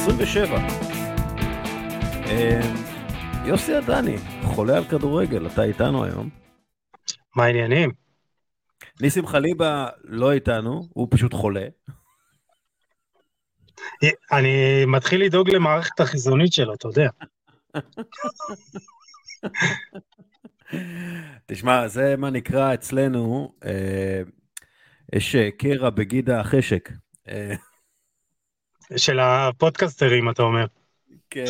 27. יוסי עדני, חולה על כדורגל, אתה איתנו היום? מה העניינים? ניסים חליבה לא איתנו, הוא פשוט חולה. אני מתחיל לדאוג למערכת החיסונית שלו, אתה יודע. תשמע, זה מה נקרא אצלנו, יש קרע בגיד החשק. של הפודקסטרים, אתה אומר. כן.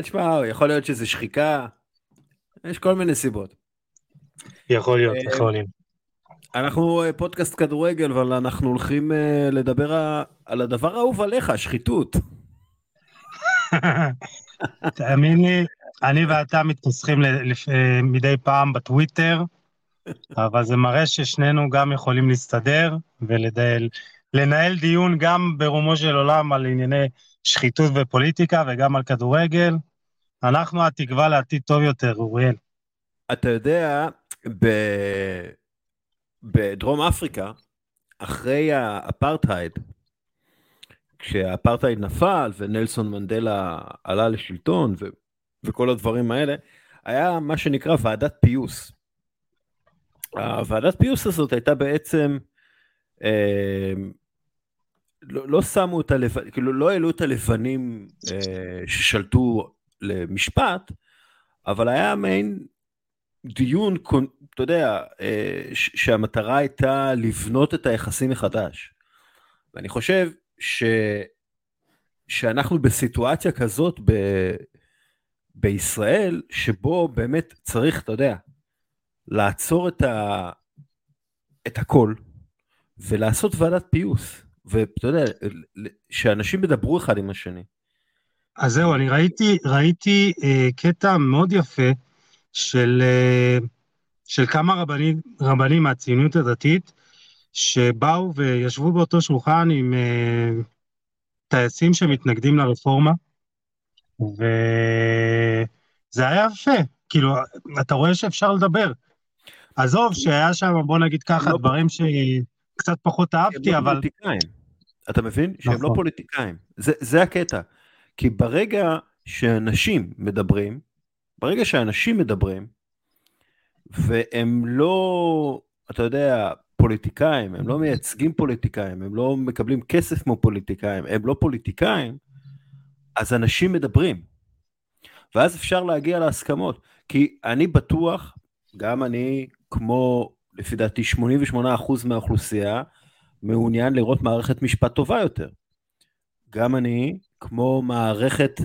תשמע, יכול להיות שזה שחיקה, יש כל מיני סיבות. יכול להיות, יכול להיות. אנחנו פודקאסט כדורגל, אבל אנחנו הולכים לדבר על הדבר האהוב עליך, שחיתות. תאמין לי, אני ואתה מתנסחים מדי פעם בטוויטר, אבל זה מראה ששנינו גם יכולים להסתדר, ולנהל דיון גם ברומו של עולם על ענייני שחיתות ופוליטיקה, וגם על כדורגל. אנחנו התקווה לעתיד טוב יותר, אוריאל. אתה יודע, בדרום אפריקה, אחרי האפרטהייד, כשהאפרטהייד נפל ונלסון מנדלה עלה לשלטון וכל הדברים האלה, היה מה שנקרא ועדת פיוס. הוועדת פיוס הזאת הייתה בעצם, לא שמו את הלבנים, כאילו לא העלו את הלבנים ששלטו למשפט, אבל היה מעין דיון, אתה יודע, שהמטרה הייתה לבנות את היחסים מחדש. ואני חושב שאנחנו בסיטואציה כזאת בישראל, שבו באמת צריך, אתה יודע, לעצור את הכל, ולעשות ועדת פיוס, ואתה יודע, שאנשים ידברו אחד עם השני. אז זהו, אני ראיתי קטע מאוד יפה, של כמה רבנים מהציונות הדתית, שבאו וישבו באותו שולחן עם טייסים שמתנגדים לרפורמה, וזה היה יפה, כאילו, אתה רואה שאפשר לדבר. עזוב שהיה שם, בוא נגיד ככה, לא דברים שקצת פחות אהבתי, לא אבל... פוליטיקאים. אתה מבין? נכון. שהם לא פוליטיקאים. זה הקטע. כי ברגע שאנשים מדברים, והם לא, אתה יודע, פוליטיקאים, הם לא מייצגים פוליטיקאים, הם לא מקבלים כסף כמו פוליטיקאים, הם לא פוליטיקאים, אז אנשים מדברים. ואז אפשר להגיע להסכמות. כי אני בטוח, גם אני, כמו לפי דעתי 88% מהאוכלוסייה, מעוניין לראות מערכת משפט טובה יותר. גם אני, כמו מערכת,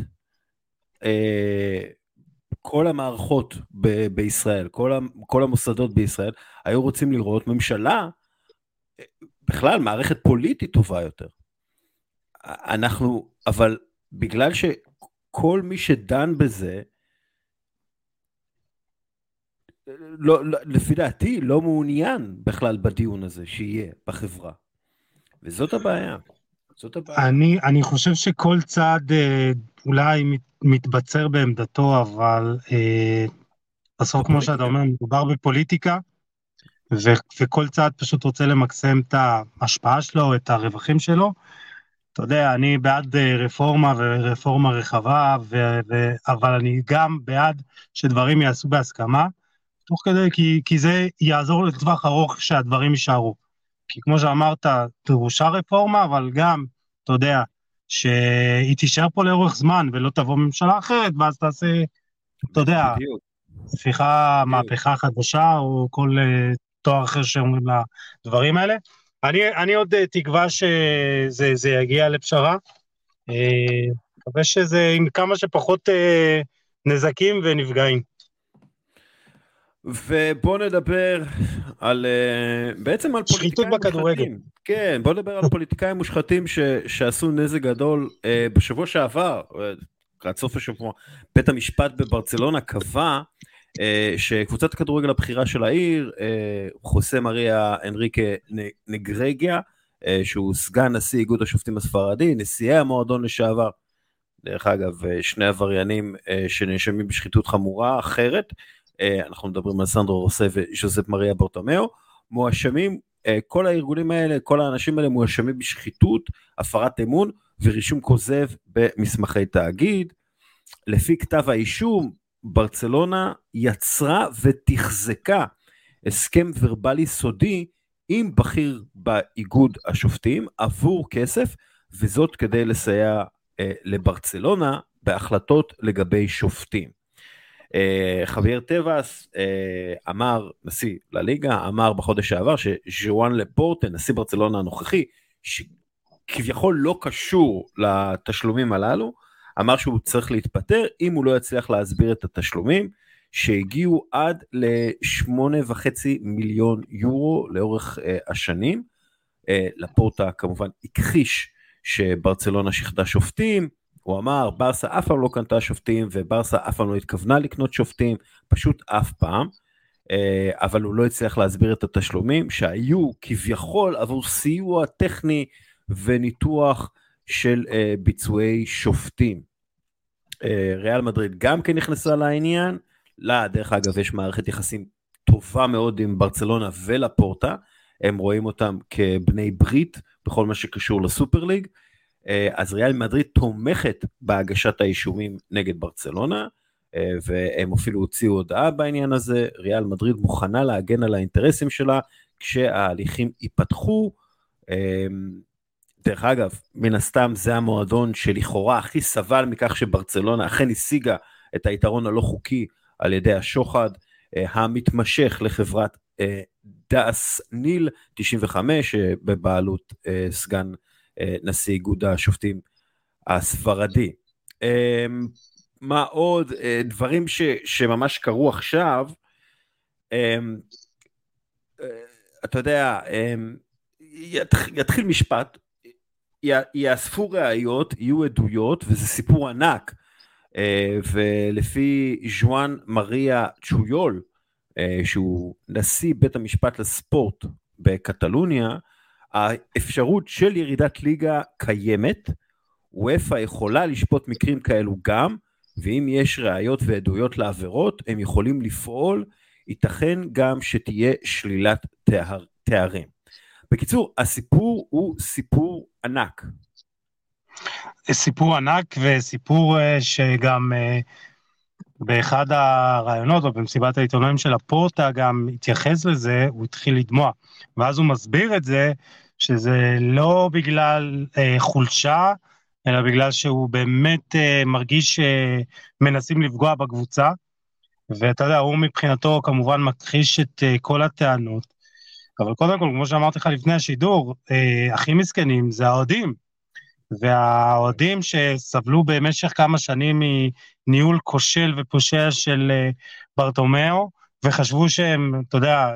כל המערכות בישראל, כל המוסדות בישראל, היו רוצים לראות ממשלה, בכלל מערכת פוליטית טובה יותר. אבל בגלל שכל מי שדן בזה, לא, לפי דעתי, לא מעוניין בכלל בדיון הזה שיהיה בחברה. וזאת הבעיה. אני חושב שכל צעד אולי מתבצר בעמדתו, אבל בסוף כמו שאתה אומר, מדובר בפוליטיקה, וכל צעד פשוט רוצה למקסם את ההשפעה שלו, את הרווחים שלו. אתה יודע, אני בעד רפורמה ורפורמה רחבה, אבל אני גם בעד שדברים יעשו בהסכמה, תוך כדי, כי זה יעזור לטווח ארוך שהדברים יישארו. כי כמו שאמרת, תרושה רפורמה, אבל גם, אתה יודע, שהיא תישאר פה לאורך זמן, ולא תבוא ממשלה אחרת, ואז תעשה, אתה יודע, סליחה, מהפכה חדשה, או כל תואר אחר שאומרים לדברים האלה. אני עוד תקווה שזה יגיע לפשרה, מקווה שזה עם כמה שפחות נזקים ונפגעים. ובוא נדבר על, בעצם על שחיתות בכדורגל. כן, בוא נדבר על פוליטיקאים מושחתים שעשו נזק גדול בשבוע שעבר, עד סוף השבוע, בית המשפט בברצלונה קבע שקבוצת כדורגל הבחירה של העיר, חוסה מריה אנריקה נגרגיה, שהוא סגן נשיא איגוד השופטים הספרדי, נשיאי המועדון לשעבר, דרך אגב, שני עבריינים שנאשמים בשחיתות חמורה אחרת, אנחנו מדברים על סנדרו רוסה וז'וזפ מריה בורטומאו, מואשמים כל הארגונים האלה, כל האנשים האלה מואשמים בשחיתות, הפרת אמון ורישום כוזב במסמכי תאגיד. לפי כתב האישום, ברצלונה יצרה ותחזקה הסכם ורבלי סודי עם בכיר באיגוד השופטים עבור כסף, וזאת כדי לסייע לברצלונה בהחלטות לגבי שופטים. חבייר טבאס אמר, נשיא לליגה, אמר בחודש שעבר שז'ואן לפורטה, נשיא ברצלונה הנוכחי, שכביכול לא קשור לתשלומים הללו, אמר שהוא צריך להתפטר אם הוא לא יצליח להסביר את התשלומים, שהגיעו עד ל8.5 מיליון יורו לאורך השנים. לפורטה כמובן הכחיש שברצלונה שחדה שופטים, הוא אמר ברסה אף פעם לא קנתה שופטים, וברסה אף פעם לא התכוונה לקנות שופטים, פשוט אף פעם, אבל הוא לא הצליח להסביר את התשלומים, שהיו כביכול עבור סיוע טכני וניתוח של ביצועי שופטים. ריאל מדריד גם כן נכנסה לעניין, לה דרך אגב יש מערכת יחסים טובה מאוד עם ברצלונה ולפורטה, הם רואים אותם כבני ברית בכל מה שקשור לסופר ליג, אז ריאל מדריד תומכת בהגשת האישומים נגד ברצלונה, והם אפילו הוציאו הודעה בעניין הזה, ריאל מדריד מוכנה להגן על האינטרסים שלה, כשההליכים ייפתחו. דרך אגב, מן הסתם זה המועדון שלכאורה הכי סבל מכך שברצלונה אכן השיגה את היתרון הלא חוקי, על ידי השוחד המתמשך לחברת דאס ניל 95, בבעלות סגן נשיא איגוד השופטים הספרדי. מה עוד? דברים שממש קרו עכשיו, אתה יודע, יתחיל משפט, יאספו ראיות, יהיו עדויות, וזה סיפור ענק, ולפי ז'ואן מריה צ'ויול, שהוא נשיא בית המשפט לספורט בקטלוניה, האפשרות של ירידת ליגה קיימת, וויפה יכולה לשפוט מקרים כאלו גם, ואם יש ראיות ועדויות לעבירות, הם יכולים לפעול, ייתכן גם שתהיה שלילת תארים. בקיצור, הסיפור הוא סיפור ענק. סיפור ענק, וסיפור שגם באחד הרעיונות, או במסיבת העיתונאים של הפורטה, גם התייחס לזה, הוא התחיל לדמוע. ואז הוא מסביר את זה, שזה לא בגלל חולשה, אלא בגלל שהוא באמת מרגיש שמנסים לפגוע בקבוצה, ואתה יודע, הוא מבחינתו כמובן מכחיש את כל הטענות, אבל קודם כל, כמו שאמרתי לך לפני השידור, הכי מסכנים זה האוהדים, והאוהדים שסבלו במשך כמה שנים מניהול כושל ופושע של ברטומיאו, וחשבו שהם, אתה יודע,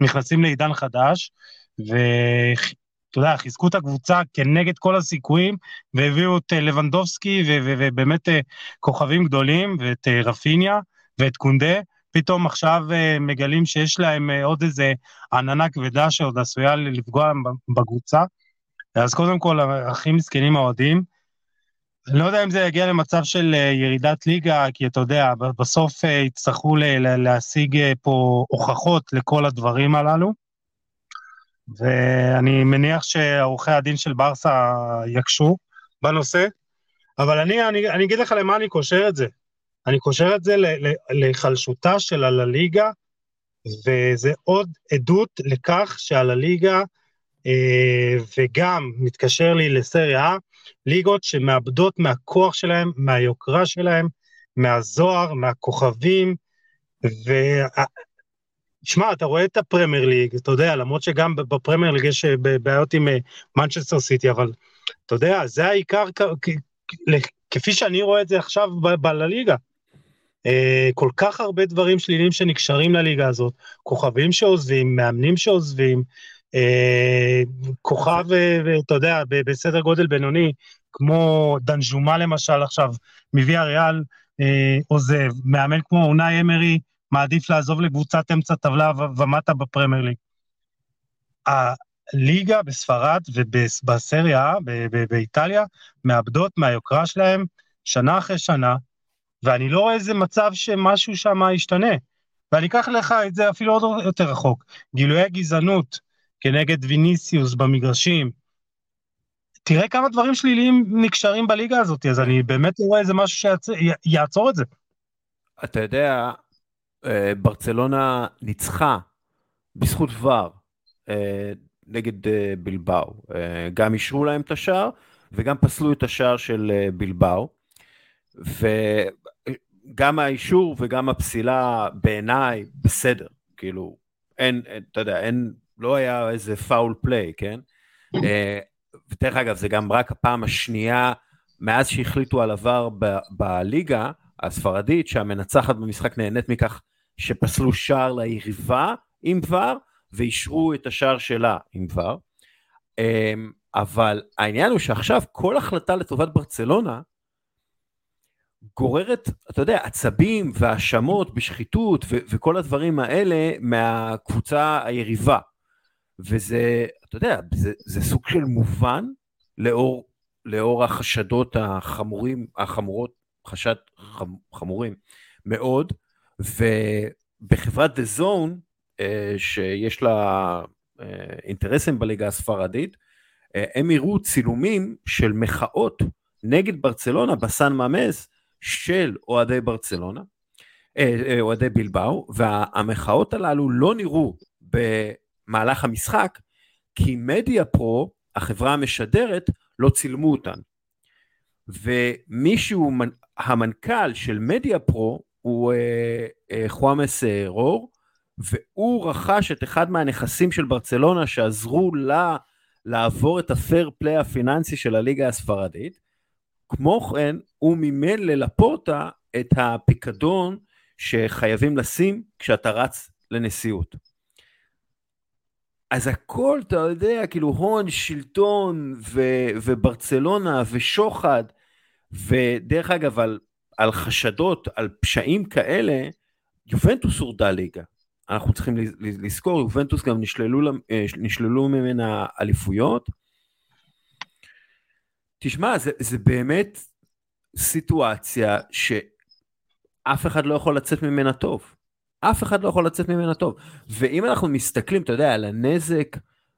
נכנסים לעידן חדש, ואתה יודע, חיזקו את הקבוצה כנגד כל הסיכויים, והביאו את לבנדובסקי, ובאמת כוכבים גדולים, ואת רפיניה, ואת קונדה, פתאום עכשיו מגלים שיש להם עוד איזה עננה כבדה, שעוד עשויה לפגוע בקבוצה. אז קודם כל, הכי מסכנים האוהדים, לא יודע אם זה יגיע למצב של ירידת ליגה, כי אתה יודע, בסוף יצטרכו להשיג פה הוכחות לכל הדברים הללו, ואני מניח שעורכי הדין של ברסה יקשו בנושא, אבל אני אגיד לך למה אני קושר את זה, אני קושר את זה לחלשותה של הלליגה, וזה עוד עדות לכך שהלליגה, וגם מתקשר לי לסריה, ליגות שמאבדות מהכוח שלהם, מהיוקרה שלהם, מהזוהר, מהכוכבים, ושמע, אתה רואה את הפרמייר ליג, אתה יודע, למרות שגם בפרמייר ליג יש בעיות עם מנצ'סטר סיטי, אבל אתה יודע, זה העיקר, כפי שאני רואה את זה עכשיו בליגה, כל כך הרבה דברים שליליים שנקשרים לליגה הזאת, כוכבים שעוזבים, מאמנים שעוזבים, כוכב, אתה יודע, בסדר גודל בינוני, כמו דנג'ומה למשל עכשיו, מביא הריאל, עוזב, מאמן כמו אונאי אמרי, מעדיף לעזוב לקבוצת אמצע טבלה ומטה בפרמייר ליג. הליגה בספרד ובסריה, באיטליה, מאבדות מהיוקרה שלהם, שנה אחרי שנה, ואני לא רואה איזה מצב שמשהו שם ישתנה, ואני אקח לך את זה אפילו עוד יותר רחוק, גילויי גזענות, כנגד ויניסיוס במגרשים. תראה כמה דברים שליליים נקשרים בליגה הזאת, אז אני באמת רואה איזה משהו שיעצור את זה. אתה יודע, ברצלונה ניצחה בזכות ור נגד בלבאו. גם אישרו להם את השער, וגם פסלו את השער של בלבאו. וגם האישור וגם הפסילה בעיניי בסדר. כאילו, אין, אתה יודע, אין, לא היה איזה פאול פליי, כן? ותכף אגב, זה גם רק הפעם השנייה, מאז שהחליטו על עבר בליגה הספרדית, שהמנצחת במשחק נהנית מכך שפסלו שער ליריבה עם ור, ואישרו את השער שלה עם ור. אבל העניין הוא שעכשיו כל החלטה לטובת ברצלונה, גוררת, אתה יודע, עצבים והאשמות בשחיתות וכל הדברים האלה מהקבוצה היריבה. וזה, אתה יודע, זה סוג של מובן לאור החשדות החמורים מאוד, ובחברת The Zone, שיש לה אינטרסים בליגה הספרדית, הם הראו צילומים של מחאות נגד ברצלונה בסן מאמס, של אוהדי ברצלונה, אוהדי בלבאו, והמחאות הללו לא נראו במהלך המשחק, כי מדיה פרו, החברה המשדרת, לא צילמו אותן. ומישהו, המנכ"ל של מדיה פרו, הוא חואמס רור, והוא רכש את אחד מהנכסים של ברצלונה, שעזרו לה לעבור את הפייר פליי הפיננסי של הליגה הספרדית, כמו כן, הוא מימן ללפורטה את הפיקדון שחייבים לשים כשאתה רץ לנשיאות. אז הכל, אתה יודע, כאילו הון, שלטון וברצלונה ושוחד, ודרך אגב, על חשדות, על פשעים כאלה, יובנטוס הורדה ליגה. אנחנו צריכים לזכור, יובנטוס גם נשללו ממנה אליפויות. תשמע, זה באמת סיטואציה שאף אחד לא יכול לצאת ממנה טוב. אף אחד לא יכול לצאת ממנה טוב. ואם אנחנו מסתכלים, אתה יודע, על הנזק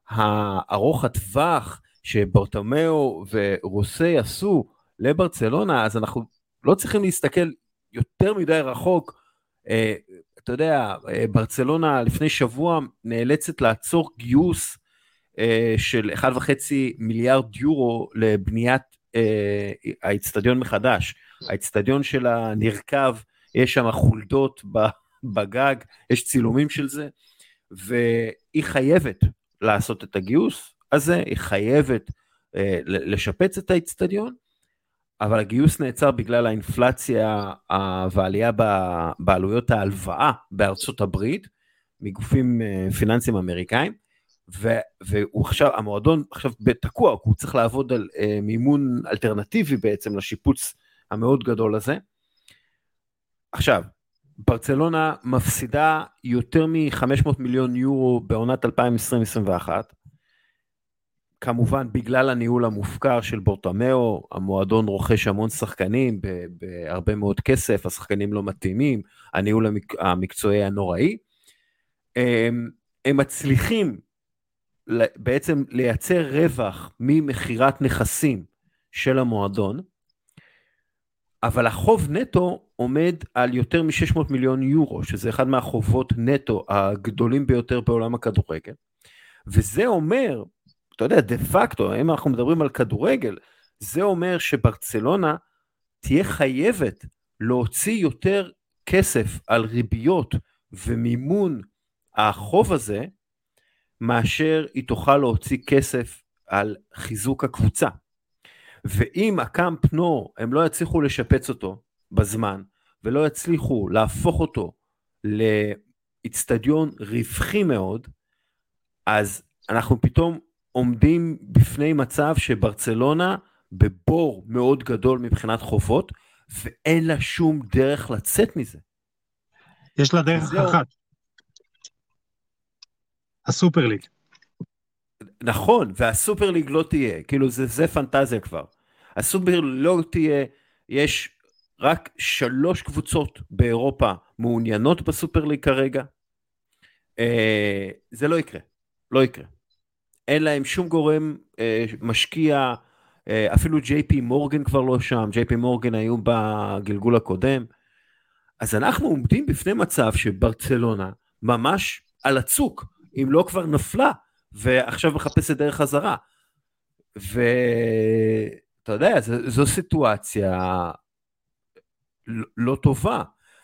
הארוך הטווח שברטומיאו ורוסי עשו לברצלונה, אז אנחנו לא צריכים להסתכל יותר מדי רחוק. אתה יודע, ברצלונה לפני שבוע נאלצת לעצור גיוס של 1.5 מיליארד יורו לבניית האצטדיון מחדש. האצטדיון שלה נרכב, יש שם חולדות בגג, יש צילומים של זה, והיא חייבת לעשות את הגיוס הזה, היא חייבת לשפץ את האצטדיון, אבל הגיוס נעצר בגלל האינפלציה והעלייה בעלויות ההלוואה בארצות הברית, מגופים פיננסיים אמריקאים, והוא עכשיו, המועדון עכשיו בתקוע, הוא צריך לעבוד על מימון אלטרנטיבי בעצם לשיפוץ המאוד גדול הזה. עכשיו, ברצלונה מפסידה יותר מ-500 מיליון יורו בעונת 2020-2021, כמובן בגלל הניהול המופקר של ברטומיאו, המועדון רוכש המון שחקנים בהרבה מאוד כסף, השחקנים לא מתאימים, הניהול המקצועי הנוראי, הם מצליחים בעצם לייצר רווח ממחירת נכסים של המועדון, אבל החוב נטו עומד על יותר מ-600 מיליון יורו, שזה אחד מהחובות נטו הגדולים ביותר בעולם הכדורגל, וזה אומר, אתה יודע, דה פקטו, אם אנחנו מדברים על כדורגל, זה אומר שברצלונה תהיה חייבת להוציא יותר כסף על ריביות ומימון החוב הזה, מאשר היא תוכל להוציא כסף על חיזוק הקבוצה. ואם הקאמפ נו, הם לא יצליחו לשפץ אותו בזמן, ולא יצליחו להפוך אותו לאצטדיון רווחי מאוד, אז אנחנו פתאום עומדים בפני מצב שברצלונה בבור מאוד גדול מבחינת חובות, ואין לה שום דרך לצאת מזה. יש לה דרך אחת. הסופר ליג. נכון, והסופר ליג לא תהיה, כאילו זה פנטזיה כבר. הסופר לא תהיה, יש רק 3 קבוצות באירופה מעוניינות בסופר ליג כרגע. זה לא יקרה, לא יקרה. אין להם שום גורם משקיע, אפילו JP מורגן כבר לא שם, JP מורגן היו בגלגול הקודם, אז אנחנו עומדים בפני מצב שברצלונה ממש על הצוק, אם לא כבר נפלה, ועכשיו מחפשת דרך חזרה, ואתה יודע, זו סיטואציה לא טובה,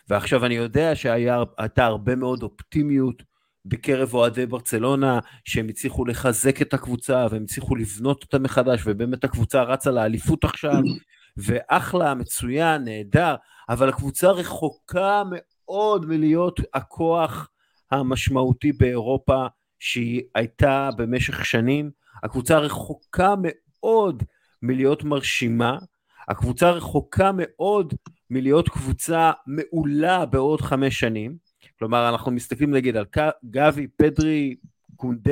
ועכשיו אני יודע שהייתה הרבה מאוד אופטימיות בקרב אוהדי ברצלונה, שהם הצליחו לחזק את הקבוצה, והם הצליחו לבנות אותה מחדש, ובאמת הקבוצה רצה לאליפות עכשיו, ואחלה, מצוין, נהדר, אבל הקבוצה רחוקה מאוד מלהיות הכוח המשמעותי באירופה, שהיא הייתה במשך שנים, הקבוצה רחוקה מאוד מלהיות מרשימה, הקבוצה רחוקה מאוד מלהיות קבוצה מעולה בעוד 5 שנים, כלומר אנחנו מסתכלים נגיד על גבי, פדרי, קונדה,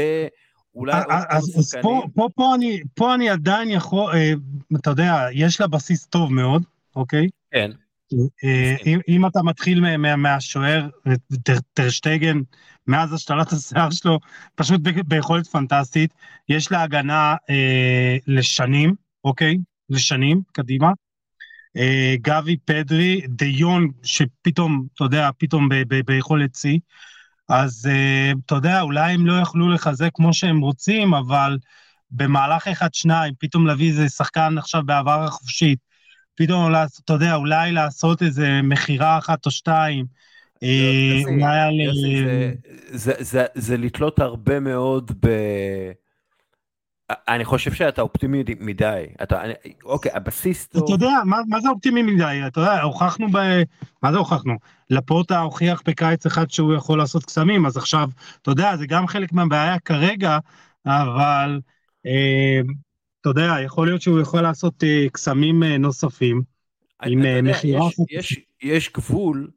אולי... אז פה אני עדיין יכול, אתה יודע, יש לה בסיס טוב מאוד, אוקיי? כן. אם אתה מתחיל מהשוער, טרשטגן, מאז השתלת השיער שלו, פשוט ביכולת פנטסטית, יש לה הגנה לשנים, אוקיי? לשנים, קדימה. גבי, פדרי, דיון, שפתאום, אתה יודע, פתאום ביכולת צי, אז אתה יודע, אולי הם לא יכלו לחזק כמו שהם רוצים, אבל במהלך 1-2, פתאום להביא איזה שחקן עכשיו בעבר החופשית, פתאום, אתה יודע, אולי לעשות איזה מחירה 1 או 2, זה לתלות הרבה מאוד ב... אני חושב שאתה אופטימי מדי, אוקיי, הבסיס טוב. אתה יודע, מה זה אופטימי מדי? אתה יודע, מה זה הוכחנו? לפורטה הוכיח בקיץ אחד שהוא יכול לעשות קסמים, אז עכשיו, אתה יודע, זה גם חלק מהבעיה כרגע, אבל... אתה יודע, יכול להיות שהוא יכול לעשות קסמים נוספים. יש גבול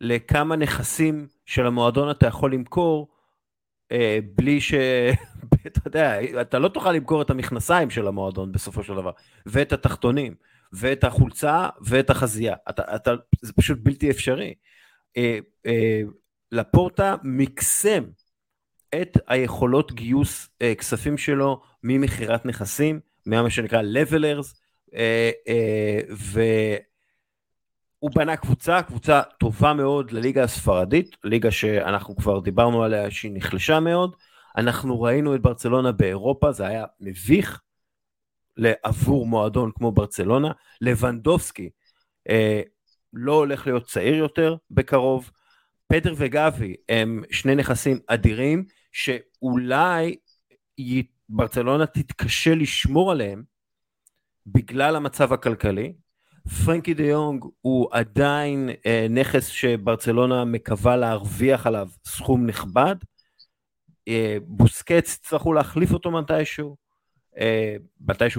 לכמה נכסים של המועדון אתה יכול למכור, בלי ש... אתה יודע, אתה לא תוכל למכור את המכנסיים של המועדון בסופו של דבר, ואת התחתונים, ואת החולצה, ואת החזייה. זה פשוט בלתי אפשרי. לפורטה מקסם את היכולות גיוס כספים שלו ממחירת נכסים, מה שנקרא levelers, והוא בנה קבוצה טובה מאוד לליגה הספרדית, ליגה שאנחנו כבר דיברנו עליה שהיא נחלשה מאוד, אנחנו ראינו את ברצלונה באירופה, זה היה מביך לעבור מועדון כמו ברצלונה, לוונדובסקי לא הולך להיות צעיר יותר בקרוב, פדר וגבי הם שני נכסים אדירים, שאולי ברצלונה תתקשה לשמור עליהם, בגלל המצב הכלכלי, פרנקי דה יונג הוא עדיין נכס שברצלונה מקווה להרוויח עליו סכום נכבד, בוסקץ צריכו להחליף אותו מתישהו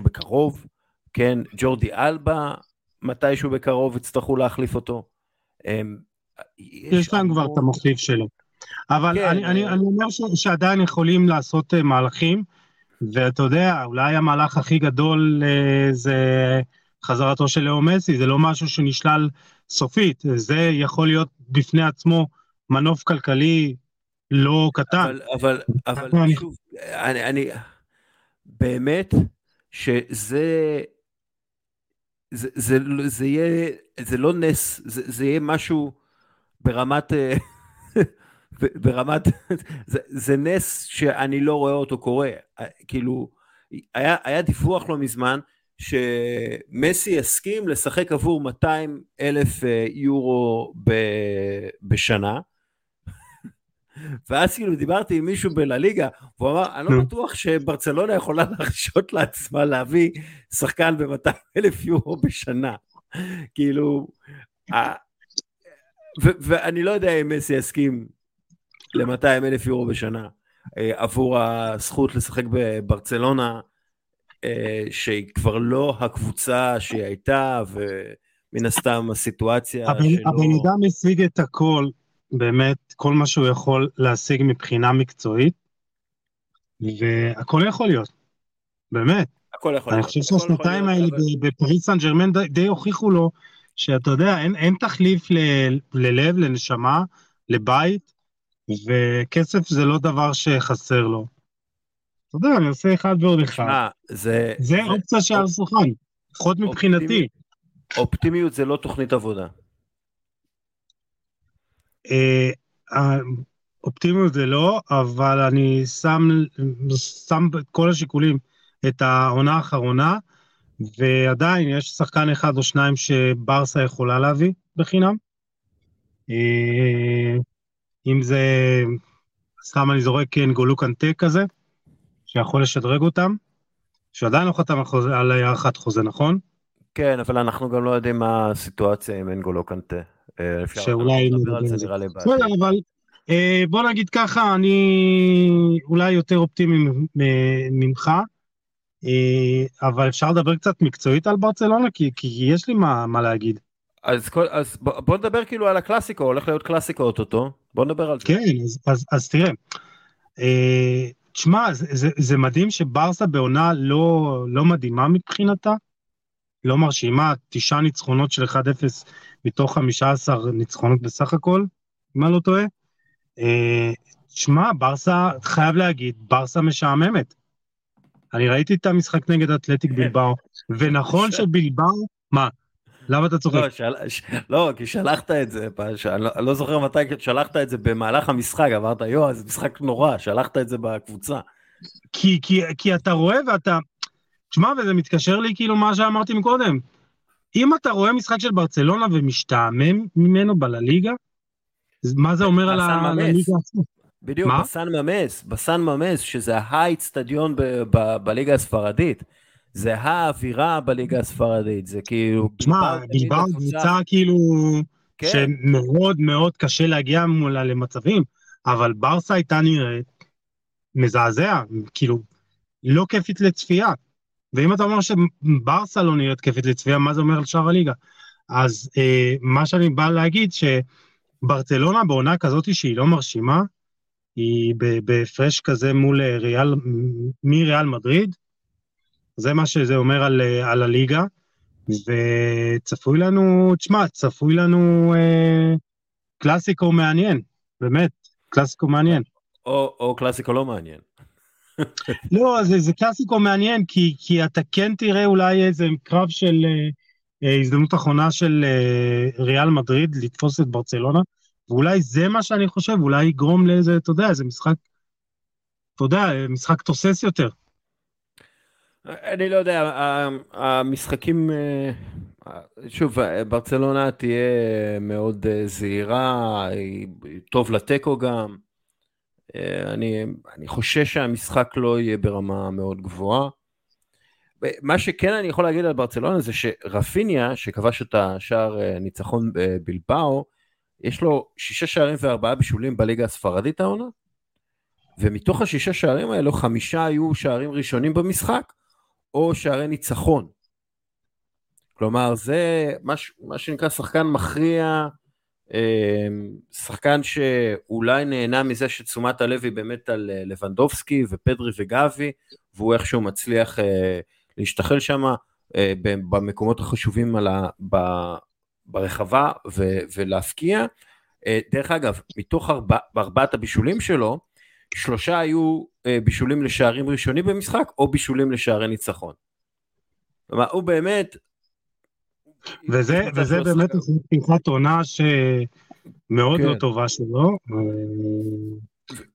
בקרוב, כן, ג'ורדי אלבה מתישהו בקרוב יצטרכו להחליף אותו, יש להם כבר את המחליף שלו, אבל אני אומר שעדיין יכולים לעשות מהלכים, ואתה יודע, אולי המהלך הכי גדול זה חזרתו של לאו מסי, זה לא משהו שנשלל סופית, זה יכול להיות בפני עצמו מנוף כלכלי לא קטן. אבל שוב, אני באמת שזה זה לא נס, זה יהיה משהו ברמת זה נס שאני לא רואה אותו קורה, כאילו, היה דיווח לא מזמן, שמסי הסכים לשחק עבור 200,000 יורו בשנה, ואז כאילו דיברתי עם מישהו בלליגה, והוא אמר, אני לא בטוח שברצלונה יכולה להרשות לעצמה להביא שחקן ב200,000 יורו בשנה, כאילו, ואני לא יודע אם מסי יסכים ל200,000 יורו בשנה, עבור הזכות לשחק בברצלונה, שהיא כבר לא הקבוצה שהיא הייתה, ומן הסתם הסיטואציה שלו... הבן אדם השיג את הכל, באמת, כל מה שהוא יכול להשיג מבחינה מקצועית, והכל יכול להיות, באמת. אני חושב שהשנתיים האלה בפריז סן ז'רמן די הוכיחו לו, שאתה יודע, אין תחליף ללב, לנשמה, לבית, וכסף זה לא דבר שחסר לו. אתה יודע, אני עושה אחד ועוד אחד. זה אופציה שעל סוכן, לפחות מבחינתי. אופטימיות זה לא תוכנית עבודה. אופטימיות זה לא, אבל אני שם את כל השיקולים, את העונה האחרונה, ועדיין יש שחקן אחד או שניים שברסה יכולה להביא בחינם. אם זה, סתם אני זורק אנגולו קנטה כזה, שיכול לשדרג אותם, שעדיין לא חתם על הערכת חוזה, נכון? כן, אבל אנחנו גם לא יודעים מה הסיטואציה עם אנגולו קנטה. שאולי נדבר על זה נראה לי בעצם. אבל בוא נגיד ככה, אני אולי יותר אופטימי ממך, אבל אפשר לדבר קצת מקצועית על ברצלונה, כי יש לי מה להגיד. אז בוא נדבר כאילו על הקלאסיקו, הולך להיות קלאסיקו אותו, בוא נדבר על זה. כן, אז תראה, תשמע, זה מדהים שברסה בעונה לא מדהימה מבחינתה, לא מרשימה, 9 ניצחונות של 1-0 מתוך 15 ניצחונות בסך הכל, מה לא טועה? תשמע, ברסה, חייב להגיד, ברסה משעממת. אני ראיתי את המשחק נגד אתלטיק בלבאו, ונכון שבלבאו, מה? למה אתה צוחק? לא, כי שלחת את זה, אני לא זוכר מתי שלחת את זה במהלך המשחק, אמרת, יואו, זה משחק נורא, שלחת את זה בקבוצה. כי אתה רואה ואתה, תשמע, וזה מתקשר לי כאילו מה שאמרתי מקודם, אם אתה רואה משחק של ברצלונה ומשתעמם ממנו בלליגה, מה זה אומר על הליגה עצמה? בדיוק, בסן ממס, שזה האיצטדיון בליגה הספרדית, זה האווירה בליגה הספרדית, זה כאילו... תשמע, בלבאו קבוצה כאילו, שמאוד מאוד קשה להגיע מולה למצבים, אבל ברסה הייתה נראית מזעזע, כאילו, לא כיפית לצפייה, ואם אתה אומר שברסה לא נראית כיפית לצפייה, מה זה אומר על שאר הליגה? אז מה שאני בא להגיד, שברצלונה בעונה כזאת שהיא לא מרשימה, היא בפרש כזה מול ריאל, מריאל מדריד, זה מה שזה אומר על הליגה, וצפוי לנו, תשמע, צפוי לנו קלאסיקו מעניין, באמת, קלאסיקו מעניין. או קלאסיקו לא מעניין. לא, זה קלאסיקו מעניין, כי אתה כן תראה אולי איזה קרב של הזדמנות אחרונה של ריאל מדריד לתפוס את ברצלונה, ואולי זה מה שאני חושב, אולי יגרום לאיזה, אתה יודע, איזה משחק, אתה יודע, משחק תוסס יותר. אני לא יודע, המשחקים, שוב, ברצלונה תהיה מאוד זהירה, היא טוב לטקו גם, אני חושש שהמשחק לא יהיה ברמה מאוד גבוהה, מה שכן אני יכול להגיד על ברצלונה זה שרפיניה, שכבש את השער ניצחון בבילבאו, יש לו 6 שערים ו4 בישולים בליגה הספרדית העונה, ומתוך 6 השערים האלו 5 היו שערים ראשונים במשחק, או שערי ניצחון. כלומר, זה מה שנקרא שחקן מכריע, שחקן שאולי נהנה מזה שתשומת הלב היא באמת על לבנדובסקי ופדרי וגבי, והוא איכשהו מצליח להשתחל שם במקומות החשובים ברחבה ולהפקיע. דרך אגב, מתוך 4 הבישולים שלו, 3 היו בישולים לשערים ראשונים במשחק, או בישולים לשערי ניצחון. כלומר, הוא באמת... וזה באמת פתיחת עונה שמאוד לא טובה שלו.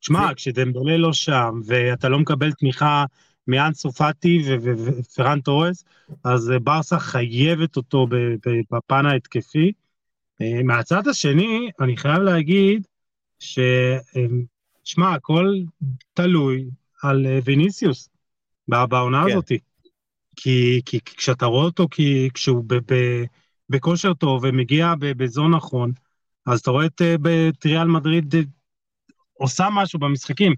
תשמע, כשדמבלה לא שם, ואתה לא מקבל תמיכה מאנסו פאטי ופרן טורס, אז ברסה חייבת אותו בפן ההתקפי. מהצד השני, אני חייב להגיד ש... שמע, הכל תלוי על ויניסיוס, בעונה הזאת, כי כשאתה רואה אותו, כי כשהוא בכושר טוב, ומגיע בזון נכון, אז אתה רואה את ריאל מדריד, עושה משהו במשחקים,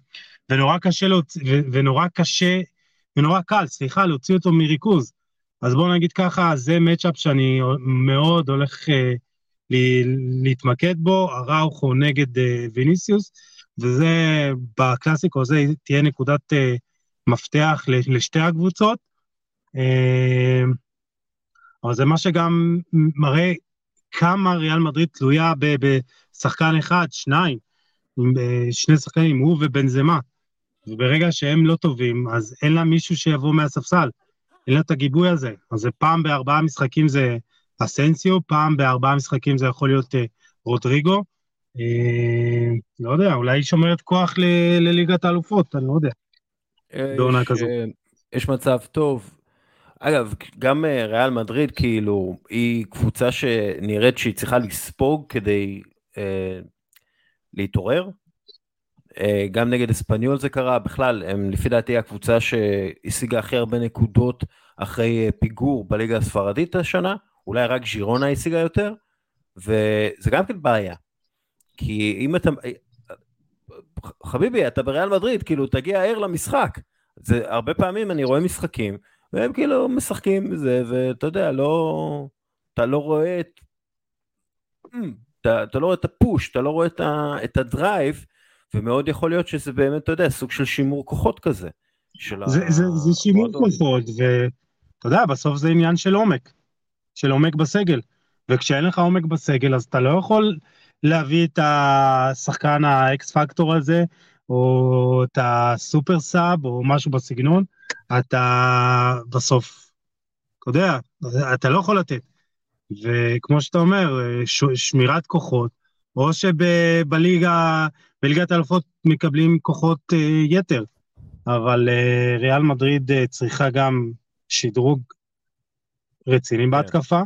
ונורא קל, סליחה, להוציא אותו מריכוז, אז בואו נגיד ככה, זה מאץ'אפ שאני מאוד הולך להתמקד בו, הראוכו נגד ויניסיוס, וזה, בקלאסיקו הזה, תהיה נקודת מפתח לשתי הקבוצות, אבל זה מה שגם מראה כמה ריאל מדריד תלויה בשחקן אחד, 2 שחקנים, הוא ובנזמה, וברגע שהם לא טובים, אז אין לה מישהו שיבוא מהספסל, אין לה את הגיבוי הזה, אז זה פעם בארבעה משחקים זה אסנסיו, פעם בארבעה משחקים זה יכול להיות רודריגו, לא יודע, אולי שומרת כוח לליגת האלופות, אני לא יודע, בעונה כזו. יש מצב טוב, אגב, גם ריאל מדריד, כאילו, היא קבוצה שנראית שהיא צריכה לספוג כדי להתעורר, גם נגד אספניול זה קרה, בכלל, הם לפי דעתי הקבוצה שהשיגה הכי הרבה נקודות אחרי פיגור בליגה הספרדית השנה, אולי רק ז'ירונה השיגה יותר, וזה גם כן בעיה, כי אם אתה, חביבי, אתה בריאל מדריד, כאילו, תגיע ער למשחק, זה הרבה פעמים אני רואה משחקים, והם כאילו משחקים בזה, ואתה יודע, לא, אתה לא רואה את, אתה לא רואה את הפוש, אתה לא רואה את הדרייב, ומאוד יכול להיות שזה באמת, אתה יודע, סוג של שימור כוחות כזה. זה שימור כוחות, ואתה יודע, בסוף זה עניין של עומק, בסגל, וכשאין לך עומק בסגל, אז אתה לא יכול להביא את השחקן האקס פקטור הזה, או את הסופר סאב, או משהו בסגנון, אתה בסוף, אתה יודע, אתה לא יכול לתת, וכמו שאתה אומר, שמירת כוחות, או שבליגת האלופות מקבלים כוחות יתר, אבל ריאל מדריד צריכה גם שדרוג רציני בהתקפה,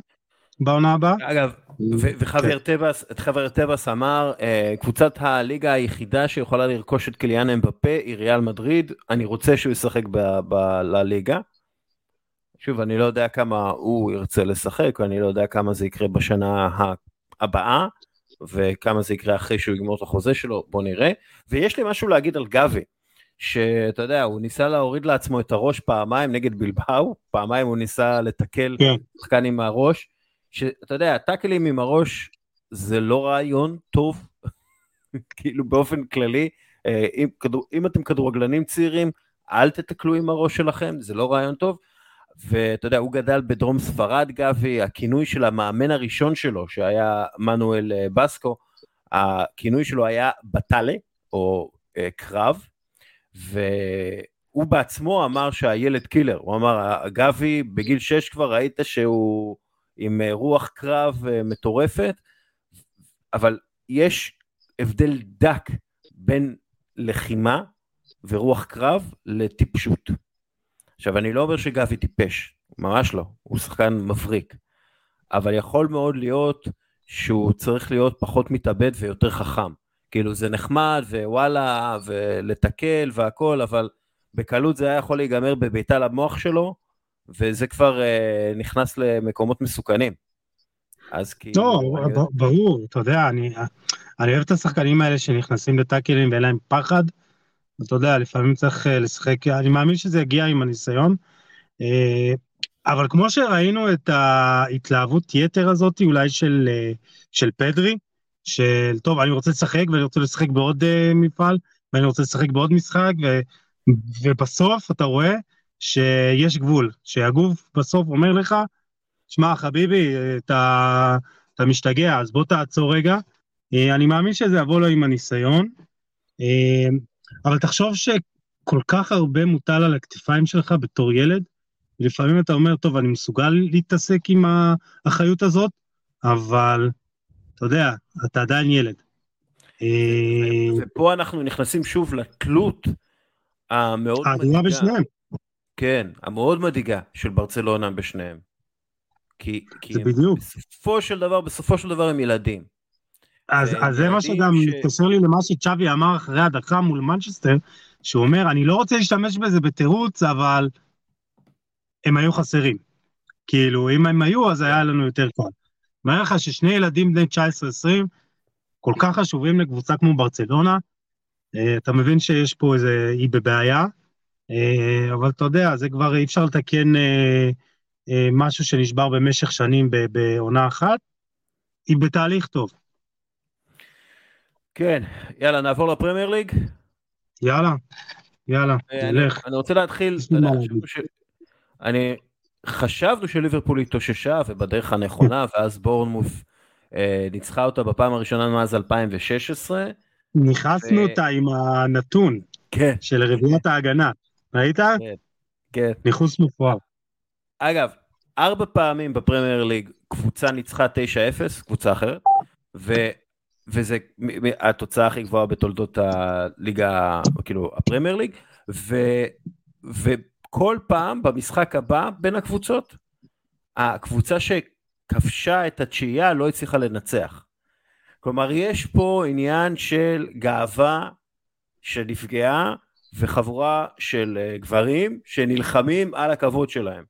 בעונה הבאה. אגב, וחבר טבס אמר, קבוצת הליגה היחידה שיכולה לרכוש את קיליאן אמבפה היא ריאל מדריד, אני רוצה שהוא ישחק בליגה, שוב, אני לא יודע כמה הוא ירצה לשחק, אני לא יודע כמה זה יקרה בשנה הבאה, וכמה זה יקרה אחרי שהוא יגמור את החוזה שלו, בוא נראה, ויש לי משהו להגיד על גבי, שאתה יודע, הוא ניסה להוריד לעצמו את הראש פעמיים נגד בלבאו, פעמיים הוא ניסה לתקל שחקן עם הראש, שאתה יודע, התקלים עם הראש, זה לא רעיון טוב, כאילו באופן כללי, אם אתם כדורגלנים צעירים, אל תתקלו עם הראש שלכם, זה לא רעיון טוב, ואתה יודע, הוא גדל בדרום ספרד, גבי, הכינוי של המאמן הראשון שלו, שהיה מנואל בסקו, הכינוי שלו היה בטלה, או קרב, והוא בעצמו אמר שהילד קילר, הוא אמר, גבי, בגיל 6 כבר ראית שהוא עם רוח קרב מטורפת, אבל יש הבדל דק בין לחימה ורוח קרב לטיפשות. עכשיו, אני לא אומר שגבי טיפש, ממש לא, הוא שחקן מבריק, אבל יכול מאוד להיות שהוא צריך להיות פחות מתאבד ויותר חכם, כאילו זה נחמד ווואלה ולתקל והכל, אבל בקלות זה היה יכול להיגמר בביתה למוח שלו, וזה כבר נכנס למקומות מסוכנים. אז כי לא, ברור, אתה יודע, אני אוהב את השחקנים האלה שנכנסים לתקלים ואין להם פחד, אתה יודע, לפעמים צריך לשחק, אני מאמין שזה יגיע עם הניסיון, אבל כמו שראינו את ההתלהבות יתר הזאת, אולי של פדרי, של טוב, אני רוצה לשחק, ואני רוצה לשחק בעוד מפעל, ואני רוצה לשחק בעוד משחק, ובסוף אתה רואה שיש גבול, שהגוף בסוף אומר לך, שמע חביבי, אתה משתגע, אז בוא תעצור רגע, אני מאמין שזה יבוא לו עם הניסיון, אבל תחשוב שכל כך הרבה מוטל על הכתפיים שלך בתור ילד, ולפעמים אתה אומר, טוב, אני מסוגל להתעסק עם האחריות הזאת, אבל אתה יודע, אתה עדיין ילד. ופה אנחנו נכנסים שוב לתלות המאוד מדהיגה. בשניהם. כן, המאוד מדהיגה של ברצלונה בשניהם. כי בסופו של דבר הם ילדים. אז זה מה שגם מתקשר לי למה שצ'אבי אמר אחרי הדקה מול מנצ'סטר, שהוא אומר, אני לא רוצה להשתמש בזה בתירוץ, אבל הם היו חסרים. כאילו, אם הם היו, אז היה לנו יותר קל. אומר לך ששני ילדים בני 19-20, כל כך חשובים לקבוצה כמו ברצלונה, אתה מבין שיש פה איזה, היא בבעיה, אבל אתה יודע, זה כבר אי אפשר לתקן משהו שנשבר במשך שנים בעונה אחת, היא בתהליך טוב. כן, יאללה, נעבור לפרמייר ליג? יאללה, תלך. אני רוצה להתחיל, חשבנו שליברפול התאוששה ובדרך הנכונה, ואז בורנמוף ניצחה אותה בפעם הראשונה מאז 2016. נכנסנו אותה עם הנתון, כן. של רביעת ההגנה. ראית? כן. ניחוס מופרע. אגב, 4 פעמים בפרמייר ליג, קבוצה ניצחה 9-0, קבוצה אחרת, וזה התוצאה הכי גבוהה בתולדות הליגה, כאילו הפרמייר ליג, וכל פעם במשחק הבא בין הקבוצות, הקבוצה שכבשה את התשיעייה לא הצליחה לנצח. כלומר, יש פה עניין של גאווה שנפגעה, וחבורה של גברים שנלחמים על הכבוד שלהם.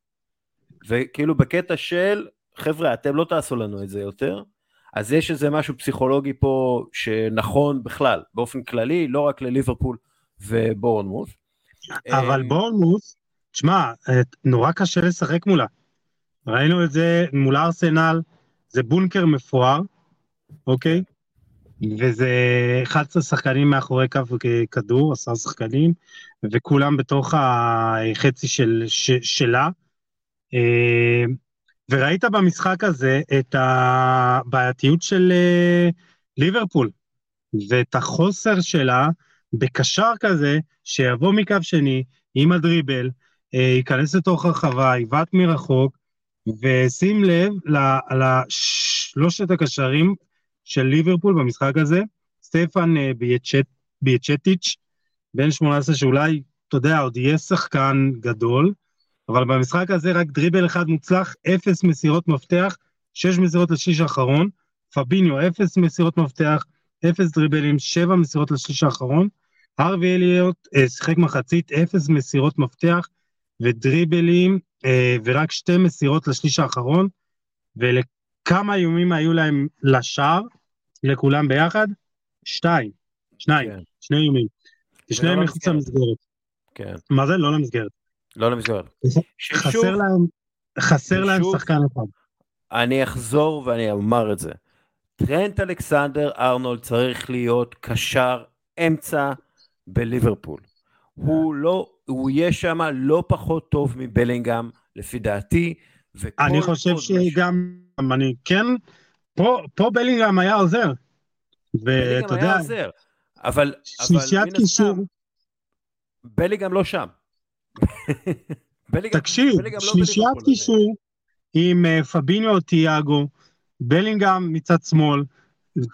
וכאילו בקטע של, חבר'ה, אתם לא תעשו לנו את זה יותר, אז יש איזה משהו פסיכולוגי פה שנכון בכלל, באופן כללי, לא רק לליברפול ובורנמוס. אבל בורנמוס, תשמע, נורא קשה לשחק מולה. ראינו את זה מול ארסנל, זה בונקר מפואר, אוקיי? וזה 11 שחקנים מאחורי קו כדור, 10 שחקנים, וכולם בתוך החצי שלה. וראית במשחק הזה את הבעייתיות של ליברפול, ואת החוסר שלה בקשר כזה, שיבוא מקו שני עם הדריבל, ייכנס לתוך הרחבה, יבט מרחוק, ושים לב לשלושת הקשרים של ליברפול במשחק הזה, סטפן בייצ'טיץ', בן 18 שאולי, אתה יודע, עוד יהיה שחקן גדול, אבל במשחק הזה רק דריבל אחד מוצלח, 0 מסירות מפתח, 6 מסירות לשליש האחרון, פביניו 0 מסירות מפתח, 0 דריבלים, 7 מסירות לשליש האחרון, הרווי אליוט שיחק מחצית, 0 מסירות מפתח ודריבלים, ורק 2 מסירות לשליש האחרון, ולכמה איומים היו להם לשער, לכולם ביחד? 2 איומים, ושניהם מחוץ למסגרת. כן. מה זה? לא למסגרת. לא למסגרת. חסר להם שחקן הפעם. אני אחזור ואני אמר את זה. טרנט אלכסנדר ארנולד צריך להיות קשר אמצע בליברפול. הוא יהיה שם לא פחות טוב מבלינגהם, לפי דעתי. אני חושב שגם, אני כן, פה בלינגהם היה עוזר. בלינגהם היה עוזר. אבל בלינגהם לא שם. תקשיב, שלישיית קישור עם פביניו או טיאגו, בלינגהם מצד שמאל,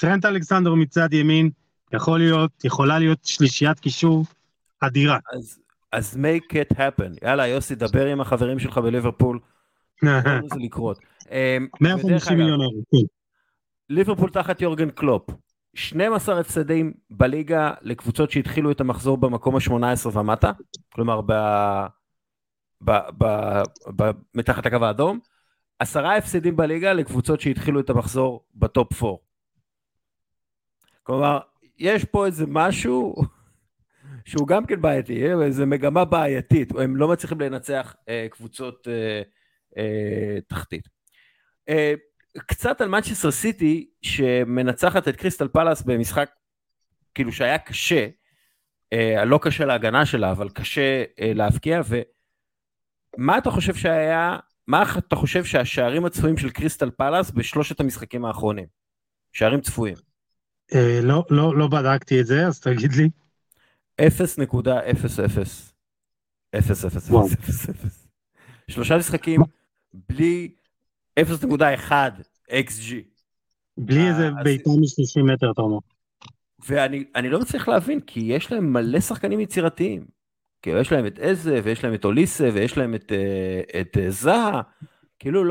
טרנט אלכסנדר מצד ימין, יכולה להיות שלישיית קישור אדירה. אז make it happen. יאללה יוסי, דבר עם החברים שלך בליברפול, זה לקרות. 150 מיליון אירו. ליברפול תחת יורגן קלופ, 12 הפסדים בליגה לקבוצות שהתחילו את המחזור במקום ה-18 ומטה, כלומר מתחת הקו האדום, 10 הפסדים בליגה לקבוצות שהתחילו את המחזור בטופ 4. כלומר, יש פה איזה משהו שהוא גם כן בעייתי, איזה מגמה בעייתית, הם לא מצליחים לנצח קבוצות תחתית. קצת על מנצ'סטר סיטי שמנצחת את קריסטל פלאס במשחק כאילו שהיה קשה, לא קשה להגנה שלה אבל קשה להפקיע. ומה אתה חושב שהשערים הצפויים של קריסטל פלאס בשלושת המשחקים האחרונים? שערים צפויים. לא בדקתי את זה, אז תגיד לי. 0.00 שלושה משחקים בלי 0.1 XG. בלי איזה ביתה מ-30 מטר, אתה אומר. ואני לא מצליח להבין, כי יש להם מלא שחקנים יצירתיים. כאילו, יש להם את איזה, ויש להם את אוליסה, ויש להם את זהה. כאילו,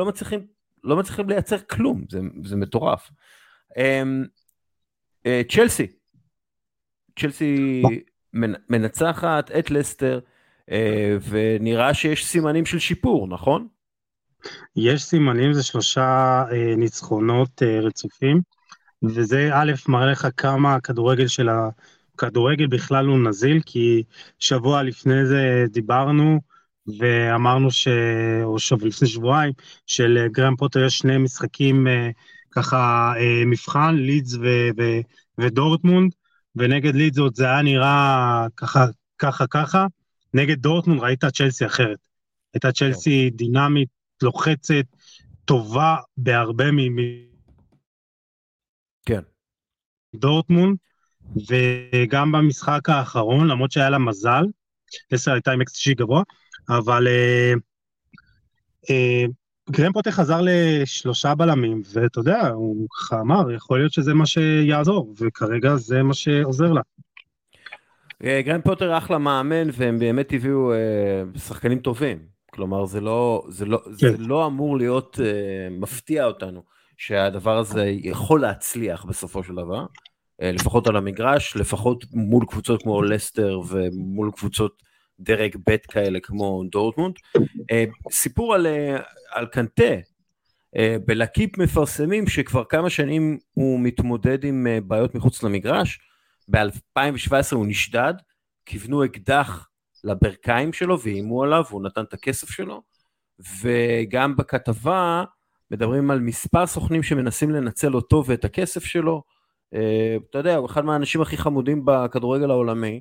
לא מצליחים לייצר כלום. זה מטורף. צ'לסי מנצחת את לסטר, ונראה שיש סימנים של שיפור, נכון? יש סימנים, זה 3 ניצחונות רצופים, וזה א' מראה לך כמה הכדורגל של הכדורגל בכלל הוא נזיל, כי שבוע לפני זה דיברנו ואמרנו לפני שבועיים של גרם פוטר יש 2 משחקים ככה מבחן, לידס ודורטמונד, ונגד לידס עוד זה היה נראה ככה, נגד דורטמונד ראיתה צ'לסי אחרת, הייתה צ'לסי דינמית, לוחצת, טובה בהרבה מדורטמונד, וגם במשחק האחרון, למרות שהיה לה מזל, 10 הייתה עם XG גבוה, אבל גרם פוטה חזר לשלושה בלמים, ואתה יודע, הוא אמר, יכול להיות שזה מה שיעזור, וכרגע זה מה שעוזר לה. גרם פוטר אחלה מאמן, והם באמת הביאו שחקנים טובים, כלומר זה לא אמור להיות מפתיע אותנו, שהדבר הזה יכול להצליח בסופו של דבר, לפחות על המגרש, לפחות מול קבוצות כמו לסטר, ומול קבוצות דרג ב' כאלה כמו דורטמונד. סיפור על קנטה, בלקיפ מפרסמים שכבר כמה שנים הוא מתמודד עם בעיות מחוץ למגרש, ב-2017 הוא נשדד, כיוונו אקדח לברכיים שלו, ואימו עליו, הוא נתן את הכסף שלו, וגם בכתבה מדברים על מספר סוכנים שמנסים לנצל אותו ואת הכסף שלו, אתה יודע, הוא אחד מהאנשים הכי חמודים בכדורגל העולמי,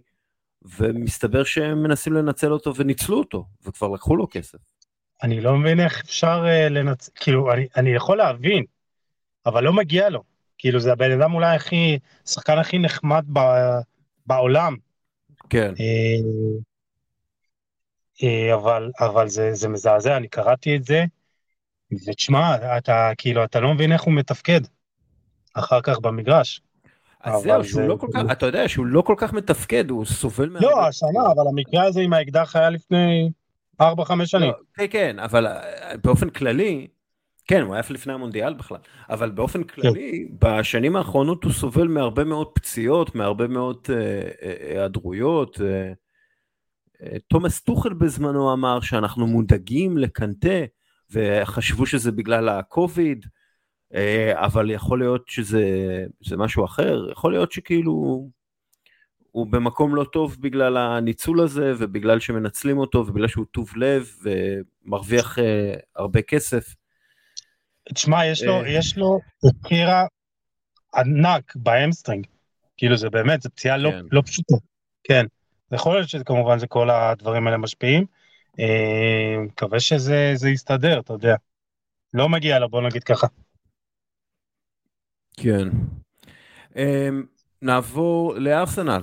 ומסתבר שהם מנסים לנצל אותו וניצלו אותו, וכבר לקחו לו כסף. אני לא מבין איך אפשר לנצל, כאילו, אני יכול להבין, אבל לא מגיע לו. כאילו, זה הבן אדם אולי הכי, שחקן הכי נחמד בעולם. כן. אבל זה מזעזע, אני קראתי את זה, ותשמע, אתה, כאילו, אתה לא מבין איך הוא מתפקד, אחר כך במגרש. אז זהו, שהוא לא כל כך, אתה יודע, שהוא לא כל כך מתפקד, הוא סובל מה... לא, השנה, אבל המקרה הזה עם האקדח היה לפני 4-5 שנים. כן, כן, אבל באופן כללי, כן, הוא היה לפני המונדיאל בכלל, אבל באופן כללי, בשנים האחרונות הוא סובל מהרבה מאוד פציעות, מהרבה מאוד היעדרויות. תומס טוחל בזמנו אמר שאנחנו מודאגים לקנטה, וחשבו שזה בגלל הקוביד, אבל יכול להיות שזה משהו אחר, יכול להיות שכאילו הוא במקום לא טוב בגלל הניצול הזה, ובגלל שמנצלים אותו, ובגלל שהוא טוב לב, ומרוויח הרבה כסף. תשמע, יש לו קרע ענק בהמסטרינג, כאילו זה באמת, זה פציעה לא פשוטה, כן, יכול להיות שכמובן זה כל הדברים האלה משפיעים, מקווה שזה יסתדר, אתה יודע, לא מגיע לה, בוא נגיד ככה. כן. נעבור לארסנל.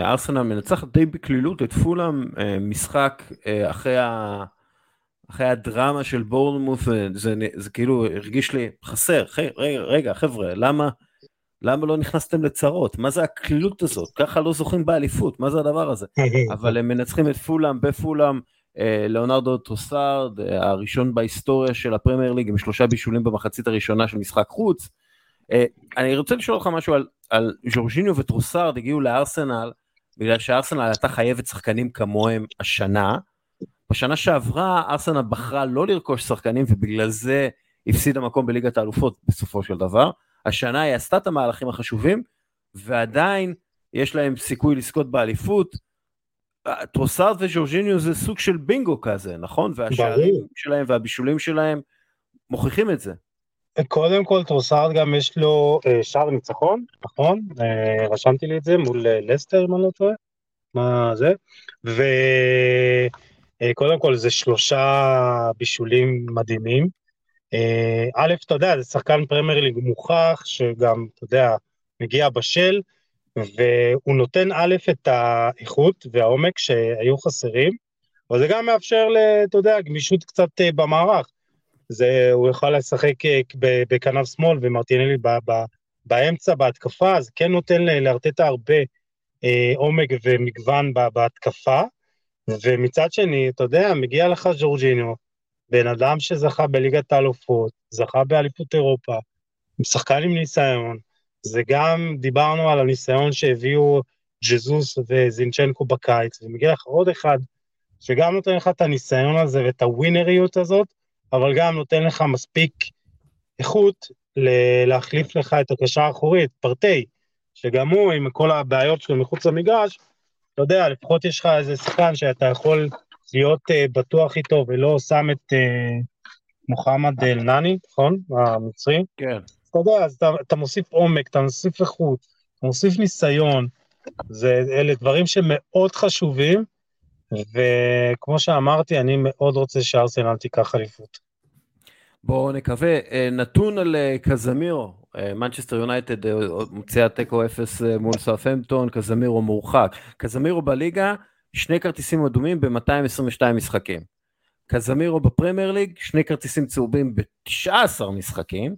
ארסנל מנצחת די בקלילות את פולאם, משחק אחרי הדרמה של בורנמות', זה כאילו הרגיש לי חסר, רגע חבר'ה, למה לא נכנסתם לצרות? מה זה הקלילות הזאת? ככה לא זוכים באליפות, מה זה הדבר הזה? אבל הם מנצחים את פולאם בפולאם, ליאונרדו טרוסארד, הראשון בהיסטוריה של הפרמייר ליג, עם 3 בישולים במחצית הראשונה של משחק חוץ. אני רוצה לשאול לך משהו על ז'ורג'יניו וטרוסארד הגיעו לארסנל, בגלל שארסנל הייתה חייבת שחקנים כמוהם השנה, בשנה שעברה ארסנל בחרה לא לרכוש שחקנים, ובגלל זה הפסיד המקום בליגת האלופות בסופו של דבר, השנה היא עשתה את המהלכים החשובים, ועדיין יש להם סיכוי לזכות באליפות, טרוסארד וז'ורג'יניו זה סוג של בינגו כזה, נכון? והשערים שלהם והבישולים שלהם מוכיחים את זה. קודם כל, טרוסארד גם יש לו שער ניצחון, נכון? רשמתי לי את זה מול לסטר, אם אני לא טועה, מה זה? וקודם כל, זה 3 בישולים מדהימים. א', אתה יודע, זה שחקן פרמייר ליג מוכח, שגם, אתה יודע, מגיע בשל, והוא נותן א' את האיכות והעומק שהיו חסרים, וזה גם מאפשר, אתה יודע, גמישות קצת במערך. הוא יכול לשחק בכנף שמאל ומרטינלי באמצע בהתקפה, זה כן נותן לארטטה הרבה עומק ומגוון בהתקפה, ומצד שני, אתה יודע, מגיע לך ז'ורג'יניו, בן אדם שזכה בליגת האלופות, זכה באליפות אירופה, משחקן עם ניסיון, זה גם דיברנו על הניסיון שהביאו ג'זוס וזינצ'נקו בקיץ, ומגיע לך עוד אחד, שגם נותן לך את הניסיון הזה ואת הווינריות הזאת, אבל גם נותן לך מספיק איכות להחליף לך את הקשר האחורית, פרטי, שגם הוא עם כל הבעיות שלו מחוץ למגרש, אתה יודע, לפחות יש לך איזה שחקן שאתה יכול להיות בטוח איתו, ולא שם את מוחמד אל-נני, נכון? המצרי? כן. אתה יודע, אז אתה מוסיף עומק, אתה מוסיף איכות, אתה מוסיף ניסיון, אלה דברים שמאוד חשובים, וכמו שאמרתי, אני מאוד רוצה שארסנל תיקח אליפות. בואו נקווה, נתון על קזמירו, מנצ'סטר יונייטד מוציאה תיקו 0 מול סאות'המפטון, קזמירו מורחק. קזמירו בליגה, שני כרטיסים אדומים ב-222 משחקים. קזמירו בפרמייר ליג, שני כרטיסים צהובים ב-19 משחקים,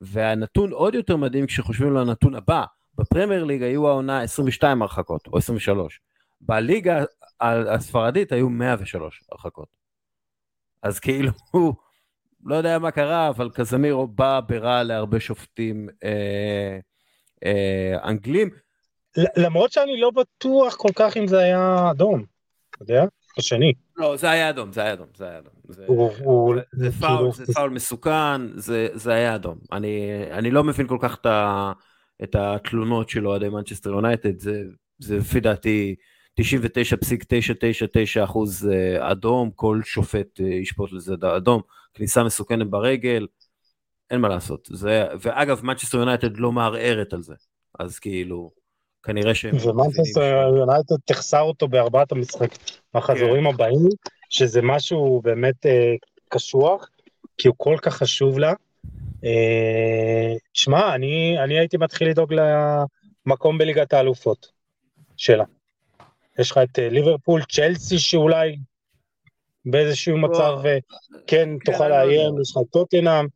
והנתון עוד יותר מדהים כשחושבים על הנתון הבא, בפרמייר ליג היו העונה 22 הרחקות, או 23. בליגה הספרדית היו 103 הרחקות. אז כאילו, לא יודע מה קרה, אבל קזמירו בא ברע להרבה שופטים אנגלים. למרות שאני לא בטוח כל כך אם זה היה אדום, אתה יודע? השני. לא, זה היה אדום, זה היה אדום, זה היה אדום. זה פאול מסוכן, זה היה אדום. אני לא מבין כל כך את התלונות שלו עדי מנצ'סטר יונייטד, זה לפי דעתי 99.999% אדום, כל שופט ישפוט לזה אדום, כניסה מסוכנת ברגל, אין מה לעשות. ואגב, מנצ'סטר יונייטד לא מערערת על זה, אז כאילו, כנראה שהם... ומנצ'סטר יונייטד תחסר אותו בארבעת החזורים הבאים, שזה משהו באמת קשוח, כי הוא כל כך חשוב לה. שמע, אני הייתי מתחיל לדאוג למקום בליגת האלופות שלה. יש לך את ליברפול, צ'לסי שאולי באיזשהו מצב כן תוכל להיים, יש לך טוטנהאם,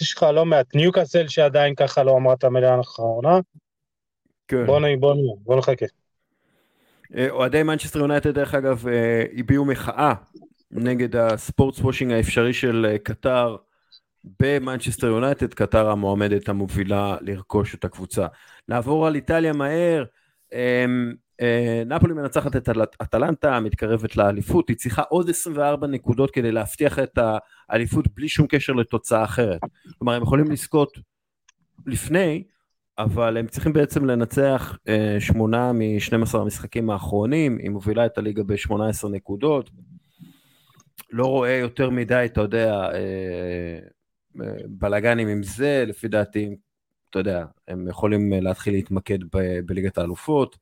יש לך לא מעט, ניוקאסל שעדיין ככה לא אמרת המילה האחרונה. בוא נחכה. אוהדי מנצ'סטר יונייטד דרך אגב הביעו מחאה נגד הספורטס וושינג האפשרי של קטר במנצ'סטר יונייטד, קטר המועמדת המובילה לרכוש את הקבוצה. נעבור על איטליה מהר, נאפולי מנצחת את אטלנטה, מתקרבת לאליפות, היא צריכה עוד 24 נקודות כדי להבטיח את האליפות בלי שום קשר לתוצאה אחרת. כלומר, הם יכולים לזכות לפני, אבל הם צריכים בעצם לנצח 8 מ-12 המשחקים האחרונים, היא מובילה את הליגה ב-18 נקודות, לא רואה יותר מדי, אתה יודע, בלגנים עם זה, לפי דעתי, אתה יודע, הם יכולים להתחיל להתמקד בליגת האלופות.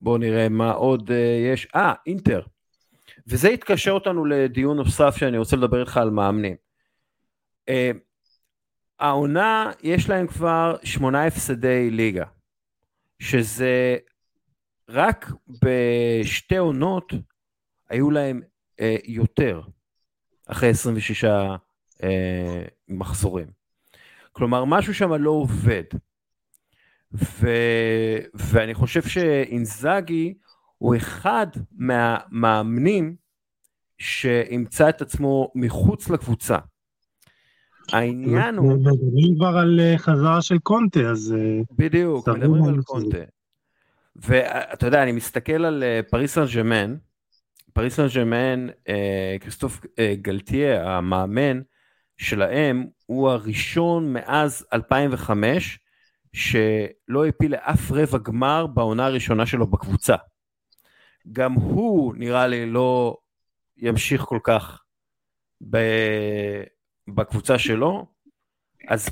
בואו נראה מה עוד יש. אינטר. וזה התקשר אותנו לדיון נוסף שאני רוצה לדבר איתך על מאמנים. העונה יש להם כבר 8 הפסדי ליגה, שזה רק בשתי עונות היו להם יותר אחרי 26 מחזורים. כלומר, משהו שם לא עובד. ואני חושב שאינזאגי הוא אחד מהמאמנים שימצא את עצמו מחוץ לקבוצה. העניין הוא... מדברים כבר על חזרה של קונטה, אז... בדיוק, מדברים על קונטה. ואתה יודע, אני מסתכל על פריס סן ז'רמן, פריס סן ז'רמן, כריסטוף גלטיה, המאמן שלהם, הוא הראשון מאז 2005, שלא הפיל לאף רבע גמר בעונה הראשונה שלו בקבוצה. גם הוא נראה לי לא ימשיך כל כך בקבוצה שלו, אז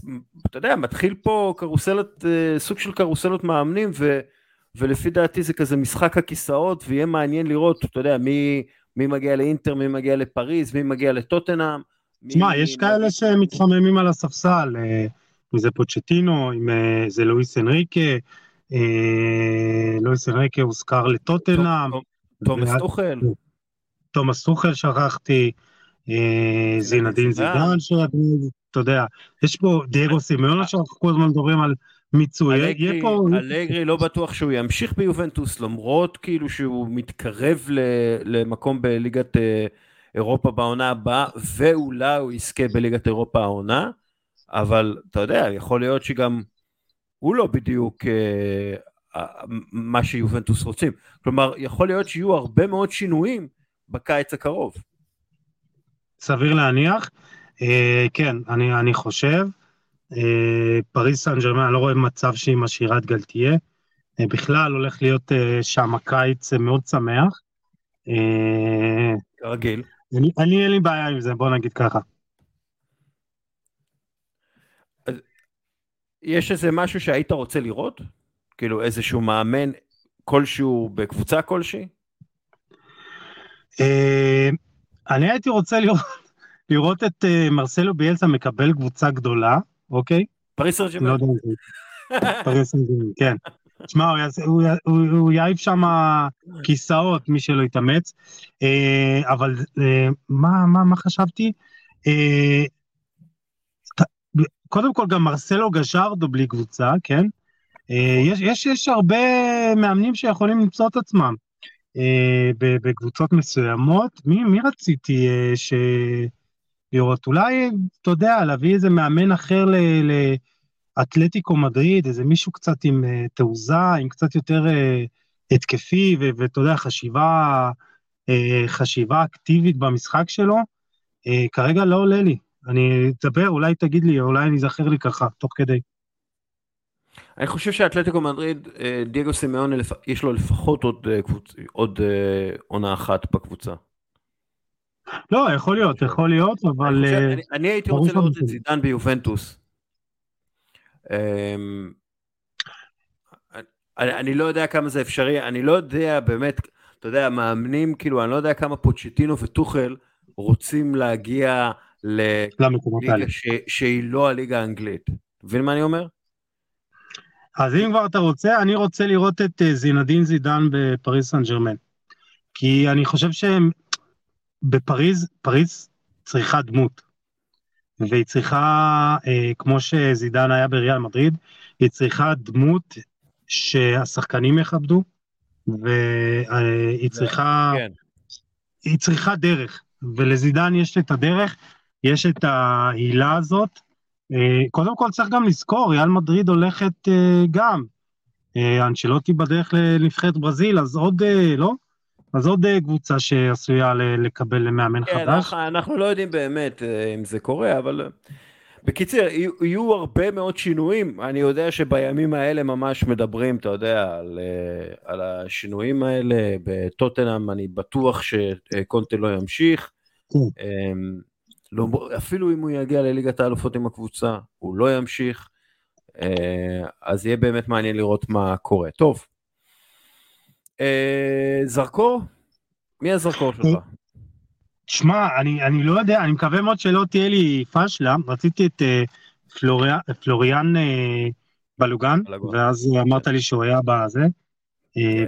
אתה יודע, מתחיל פה קרוסלת, סוג של קרוסלות מאמנים, ולפי דעתי זה כזה משחק הכיסאות, ויהיה מעניין לראות, אתה יודע, מי מגיע לאינטר, מי מגיע לפריז, מי מגיע לטוטנהאם. תשמע, יש כאלה שמתחממים על הספסל, אם זה פוצ'טינו, אם זה לואיס אנריקה, לואיס אנריקה הוזכר לטוטנהאם. תומאס טוחל. תומאס טוחל שכחתי, זינדין זידאן שרדניג, אתה יודע, יש פה דייגו סימאונה שאנחנו כל הזמן מדברים על מיצוי, יהיה פה... אלגרי לא בטוח שהוא ימשיך ביובנטוס, למרות כאילו שהוא מתקרב למקום בליגת אירופה בעונה הבאה, ואולי הוא יזכה בליגת אירופה העונה, אבל אתה יודע, יכול להיות שגם הוא לא בדיוק מה שיובנטוס רוצים. כלומר, יכול להיות שיהיו הרבה מאוד שינויים בקיץ הקרוב. סביר להניח, כן, אני חושב, פריס סן ז'רמן, אני לא רואה מצב שהיא משאירת גלטיה, בכלל הולך להיות שם הקיץ מאוד שמח. רגיל. אני אין לי בעיה עם זה, בוא נגיד ככה. יש איזה משהו שהיית רוצה לראות? כאילו איזשהו מאמן כלשהו בקבוצה כלשהי? אני הייתי רוצה לראות לראות את מרסלו ביאלסה מקבל קבוצה גדולה, אוקיי? פריס סן ז'רמן. לא יודע, פריס סן ז'רמן, כן. תשמע, הוא יעיף שם כיסאות, מי שלא יתאמץ, אבל מה חשבתי? קודם כל גם מרסלו גז'רדו בלי קבוצה, כן? יש הרבה מאמנים שיכולים למצוא את עצמם בקבוצות מסוימות. מי רציתי לראות? אולי, אתה יודע, להביא איזה מאמן אחר לאתלטיקו מדריד, איזה מישהו קצת עם תעוזה, עם קצת יותר התקפי, ואתה יודע, חשיבה אקטיבית במשחק שלו, כרגע לא עולה לי. אני אדבר, אולי תגיד לי, אולי אני זכר לי ככה, תוך כדי. אני חושב שהאתלטיקו מדריד, דייגו סימאון, יש לו לפחות עוד עונה אחת בקבוצה. לא, יכול להיות, אבל... אני הייתי רוצה לראות את זידן ביובנטוס. אני לא יודע כמה זה אפשרי, אני לא יודע באמת, אתה יודע, מאמנים, כאילו, אני לא יודע כמה פוצ'טינו וטוחל רוצים להגיע לליגה שהיא לא הליגה האנגלית. תבין מה אני אומר? אז אם כבר אתה רוצה, אני רוצה לראות את זינדין זידן בפריז סן ז'רמן. כי אני חושב שהם בפריז, פריז צריכה דמות. והיא צריכה, כמו שזידן היה בריאל מדריד, היא צריכה דמות שהשחקנים יכבדו, והיא צריכה, כן. היא צריכה דרך. ולזידן יש את הדרך, יש את ההילה הזאת. קודם כל צריך גם לזכור, ריאל מדריד הולכת גם, אנצ'לוטי בדרך לנבחרת ברזיל, אז עוד, לא? אז עוד קבוצה שעשויה לקבל למאמן חדש. אנחנו לא יודעים באמת אם זה קורה, אבל בקיצר, יהיו הרבה מאוד שינויים. אני יודע שבימים האלה ממש מדברים, אתה יודע, על השינויים האלה בטוטנהאם, אני בטוח שקונטה לא ימשיך. לא, אפילו אם הוא יגיע לליגת האלופות עם הקבוצה, הוא לא ימשיך, אז יהיה באמת מעניין לראות מה קורה. טוב, זרקור? מי הזרקור שלך? תשמע, אני לא יודע, אני מקווה מאוד שלא תהיה לי פשלה, רציתי את פלוריאן בלוגן, ואז אמרת לי שהוא היה בזה,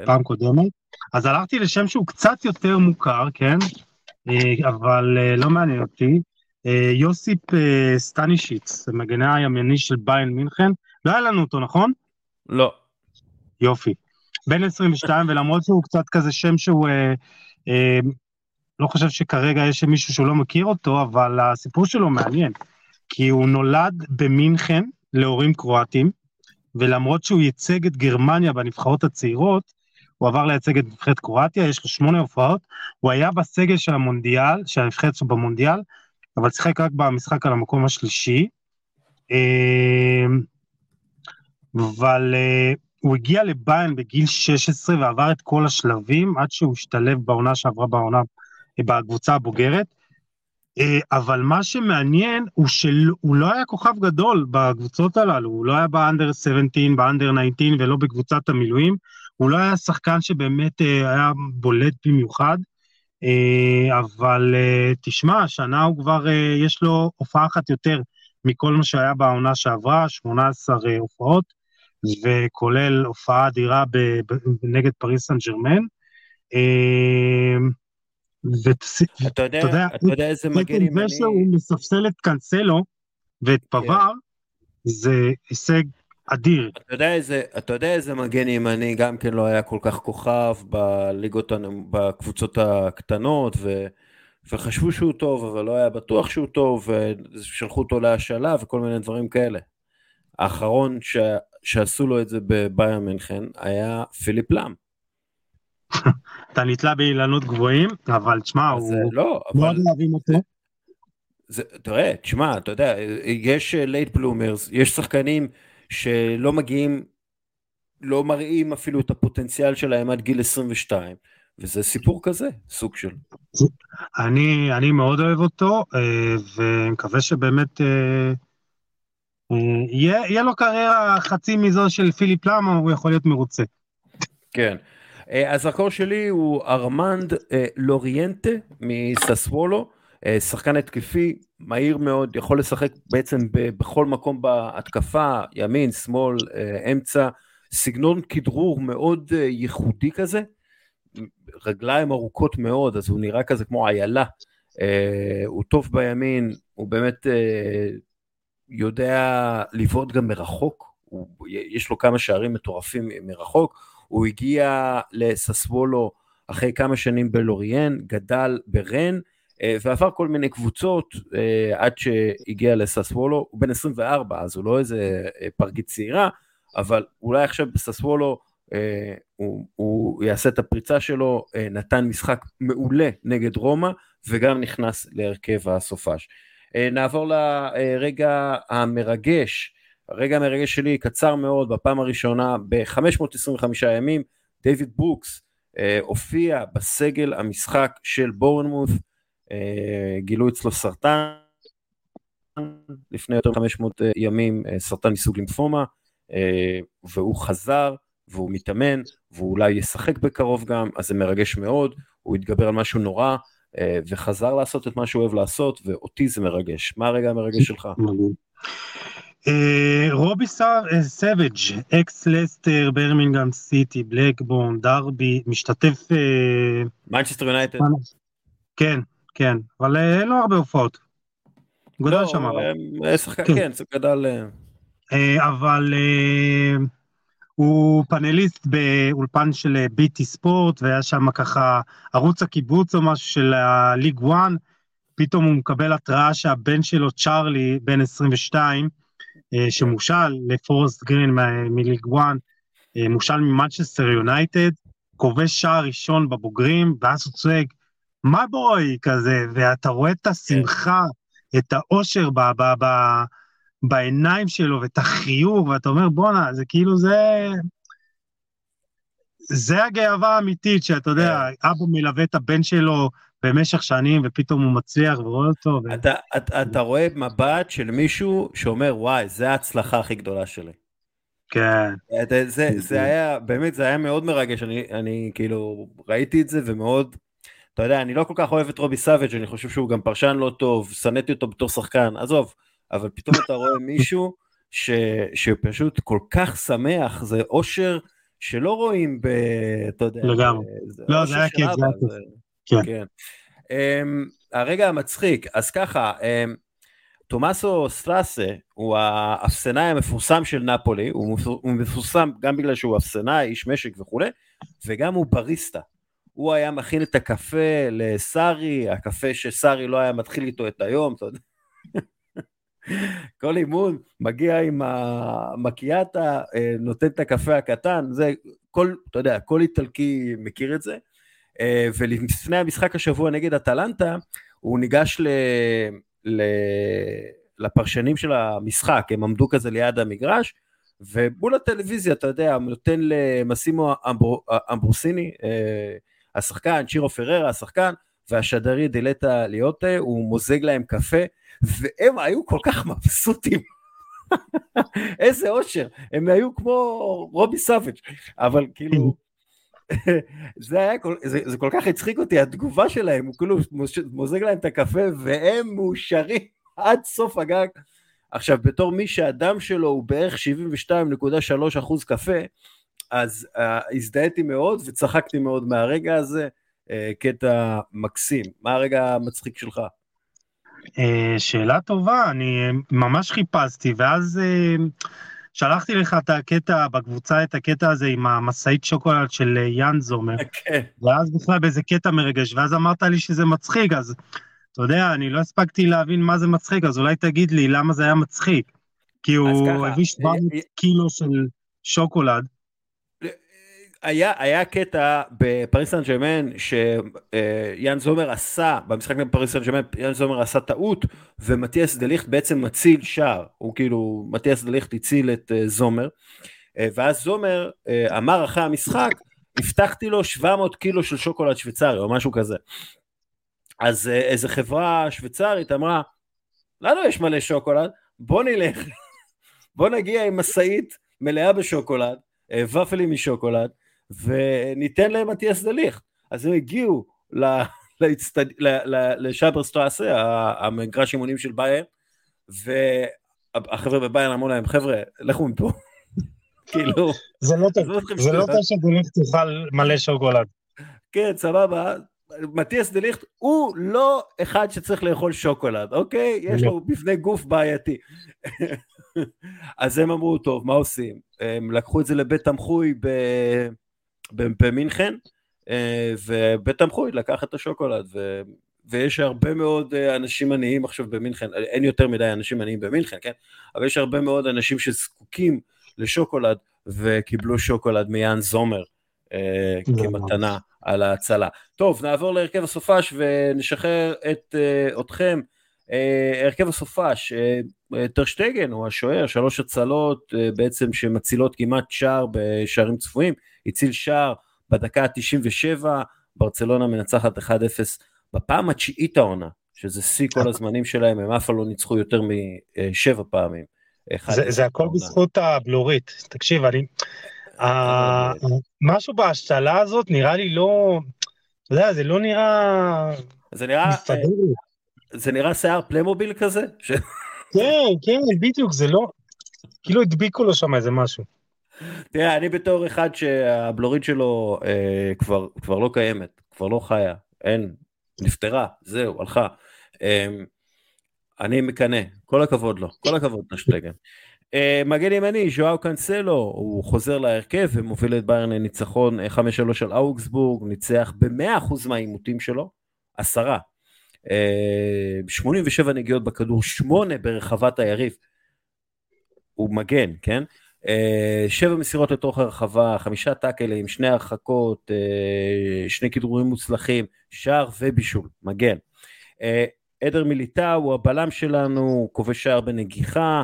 פעם קודמת, אז הלכתי לשם שהוא קצת יותר מוכר, כן? אבל לא מעניין אותי, יוסיפ סטנישיץ, המגנה הימני של ביירן מינכן, לא היה לנו אותו, נכון? לא. יופי. בין 22, ולמרות שהוא קצת כזה שם שהוא, לא חושב שכרגע יש מישהו שהוא לא מכיר אותו, אבל הסיפור שלו מעניין, כי הוא נולד במינכן להורים קרואטים, ולמרות שהוא ייצג את גרמניה בנבחרות הצעירות, הוא עבר לייצג את נבחרת קרואטיה, יש לו 8 הופעות, הוא היה בסגל של המונדיאל, שהנבחרת שלו במונדיאל, אבל שיחק רק במשחק על המקום השלישי, אבל הוא הגיע לביירן בגיל 16, ועבר את כל השלבים, עד שהוא השתלב בעונה שעברה בקבוצה הבוגרת, אבל מה שמעניין, הוא שהוא לא היה כוכב גדול בקבוצות הללו, הוא לא היה באנדר 17, באנדר 19, ולא בקבוצת המילואים, הוא לא היה שחקן שבאמת היה בולט במיוחד, אבל תשמע, השנה הוא כבר, יש לו הופעה אחת יותר מכל מה שהיה בעונה שעברה, 18 הופעות, וכולל הופעה אדירה נגד פריז סן ז'רמן. אתה יודע איזה מגן ימני? שהוא מספסל את קנסלו ואת פבר, זה הישג אדיר. אתה יודע איזה מגן ימני גם כן לא היה כל כך כוכב בליגות, בקבוצות הקטנות, וחשבו שהוא טוב, אבל לא היה בטוח שהוא טוב, ושלחו אותו להשאלה וכל מיני דברים כאלה. האחרון שעשו לו את זה בביירן מינכן היה פיליפ לאם. אתה נתלה באילנות גבוהים, אבל תשמע, הוא לא אוהבים אותו. תראה, תשמע, אתה יודע, יש לייט בלומרס, יש שחקנים שלא מגיעים, לא מראים אפילו את הפוטנציאל שלהם עד גיל 22, וזה סיפור כזה, סוג של. אני מאוד אוהב אותו, ומקווה שבאמת יהיה לו קריירה חצי מזו של פיליפ לאם, הוא יכול להיות מרוצה. כן. הזרקור שלי הוא ארמנד לוריאנטה מססוולו, שחקן התקפי, מהיר מאוד, יכול לשחק בעצם בכל מקום בהתקפה, ימין, שמאל, אמצע, סגנון כדרור מאוד ייחודי כזה, רגליים ארוכות מאוד, אז הוא נראה כזה כמו איילה, הוא טוב בימין, הוא באמת יודע לבעוט גם מרחוק, יש לו כמה שערים מטורפים מרחוק, הוא הגיע לססוולו אחרי כמה שנים בלוריאן, גדל ברן, ועבר כל מיני קבוצות עד שהגיע לססוולו, הוא בן 24, אז הוא לא איזה פרגית צעירה, אבל אולי עכשיו בססוולו הוא יעשה את הפריצה שלו, נתן משחק מעולה נגד רומא, וגם נכנס להרכב הסופש. נעבור לרגע המרגש, הרגע המרגש שלי קצר מאוד, בפעם הראשונה, ב-525 ימים, דיוויד ברוקס הופיע בסגל המשחק של בורנמות', גילו אצלו סרטן, לפני יותר 500 ימים, סרטן מסוג לימפומה, והוא חזר, והוא מתאמן, והוא אולי ישחק בקרוב גם, אז זה מרגש מאוד, הוא התגבר על משהו נורא, וחזר לעשות את מה שהוא אוהב לעשות, ואותי זה מרגש. מה הרגע המרגש שלך? רובי סבג', אקס לסטר, ברמינגהאם סיטי, בלקבורן, דרבי, משתתף... מנצ'סטר יונייטד. כן, כן, אבל אין לו הרבה הופעות. גודל שם הרבה. שחקן, כן, זה גדל... אבל הוא פאנליסט באולפן של ביטי ספורט, והיה שם ככה ערוץ הקיבוץ או משהו של הליג 1, פתאום הוא מקבל התראה שהבן שלו צ'רלי, בן 22, שמושל לפורסט גרין מליג 1, מושל ממנצ'סטר יונייטד, כובש שער ראשון בבוגרים, ואז הוא צועק, מה בואי כזה, ואתה רואה את השמחה, את האושר בעיניים שלו, ואת החיוב, ואתה אומר, בונה, זה כאילו, זה הגאווה האמיתית, שאתה יודע, אבא מלווה את הבן שלו, במשך שנים, ופתאום הוא מצליח, ורואה אותו, אתה רואה מבט של מישהו, שאומר, וואי, זה ההצלחה הכי גדולה שלי. כן. זה היה, באמת, זה היה מאוד מרגש, אני כאילו, ראיתי את זה, ומאוד, אתה יודע, אני לא כל כך אוהב את רובי סאבג', אני חושב שהוא גם פרשן לא טוב, שנאתי אותו בתור שחקן, עזוב, אבל פתאום אתה רואה מישהו שפשוט כל כך שמח, זה אושר שלא רואים, אתה יודע. לגמרי. לא, זה היה כיף, זה היה כיף. הרגע המצחיק, אז ככה, תומאסו סטרסה, הוא האפסנאי המפורסם של נפולי, הוא מפורסם גם בגלל שהוא אפסנאי, איש משק וכו', וגם הוא בריסטה. הוא היה מכין את הקפה לסארי, הקפה שסארי לא היה מתחיל איתו את היום, אתה יודע. כל אימון מגיע עם המקיאטה, נותן את הקפה הקטן, זה כל, אתה יודע, כל איטלקי מכיר את זה, ולפני המשחק השבוע נגד אטלנטה, הוא ניגש לפרשנים של המשחק, הם עמדו כזה ליד המגרש, ובול הטלוויזיה, אתה יודע, נותן למסימו אמברוסיני, השחקן, צ'ירו פררה, השחקן, והשדרי דילטה ליוטה, הוא מוזג להם קפה, והם היו כל כך מבסוטים, איזה אושר, הם היו כמו רובי סאבג', אבל כאילו, זה כל כך הצחיק אותי, התגובה שלהם, הוא כאילו מוזג להם את הקפה, והם מאושרים עד סוף הגג, עכשיו בתור מי שהדם שלו הוא בערך 72.3% קפה, אז הזדהיתי מאוד, וצחקתי מאוד מהרגע הזה, קטע מקסים. מה הרגע המצחיק שלך? שאלה טובה, אני ממש חיפשתי, ואז שלחתי לך את הקטע בקבוצה, את הקטע הזה עם המסעית שוקולד של יאן זומר, ואז בכלל באיזה קטע מרגש, ואז אמרת לי שזה מצחיק, אז אתה יודע, אני לא הספקתי להבין מה זה מצחיק, אז אולי תגיד לי למה זה היה מצחיק, כי הוא הביא 700 קילו של שוקולד, היה קטע בפריס סן ז'רמן שיאן זומר עשה, במשחק בפריס סן ז'רמן יאן זומר עשה טעות, ומתיאס דליכט בעצם מציל שער, הוא כאילו, מתיאס דליכט הציל את זומר, ואז זומר אמר אחרי המשחק, הבטחתי לו 700 קילו של שוקולד שוויצרי, או משהו כזה. אז איזו חברה שוויצרית אמרה, לנו יש מלא שוקולד, בוא נלך, בוא נגיע עם מסעית מלאה בשוקולד, ופלים משוקולד, וניתן להם מתיאס דליכט, אז הם הגיעו לשאברסטראסה, המגרש אימונים של ביירן, והחבר'ה בביירן אמרו להם, חבר'ה, לכו מפה. כאילו, זה לא טוב שדליכט תאכל מלא שוקולד. כן, סבבה. מתיאס דליכט הוא לא אחד שצריך לאכול שוקולד, אוקיי? יש לו בפני גוף בעייתי. אז הם אמרו, טוב, מה עושים? הם לקחו את זה לבית תמחוי במינכן, ובית תמחוי לקח את השוקולד, ויש הרבה מאוד אנשים עניים עכשיו במינכן, אין יותר מדי אנשים עניים במינכן, כן? אבל יש הרבה מאוד אנשים שזקוקים לשוקולד, וקיבלו שוקולד מיאן זומר, כמתנה על ההצלה. טוב, נעבור להרכב הסופש, ונשחרר אתכם, הרכב הסופש, טרשטגן הוא השוער, 3 הצלות בעצם שמצילות כמעט שער בשערים צפויים, הציל שער בדקה ה-97, ברצלונה מנצחת 1-0 בפעם התשיעית העונה, שזה שיא כל הזמנים שלהם, הם אף לא ניצחו יותר מ7 פעמים. זה הכל בזכות הבלורית, תקשיב, אני, משהו בהשתלה הזאת נראה לי לא, אתה יודע, זה לא נראה, זה נראה שיער פלמוביל כזה? כן, כן, בדיוק, זה לא, כאילו הדביקו לו שם איזה משהו. תראה, אני בתור אחד שהבלורית שלו כבר לא קיימת, כבר לא חיה, אין, נפטרה, זהו, הלכה. אני מקנה, כל הכבוד לו, כל הכבוד נשטגן. מגן ימני, ז'ואאו קאנסלו, הוא חוזר להרכב ומוביל את ביירן לניצחון 5-3 על אוגסבורג, ניצח ב-100% מהאימותים שלו, 10. 87 נגיעות בכדור, 8 ברחבת היריב, הוא מגן, כן? 7 מסירות לתוך הרחבה, 5 טאקלים, 2 הרחקות, 2 כדרורים מוצלחים, שער ובישול, מגן. עדר מיליטה הוא הבלם שלנו, כובש שער בנגיחה,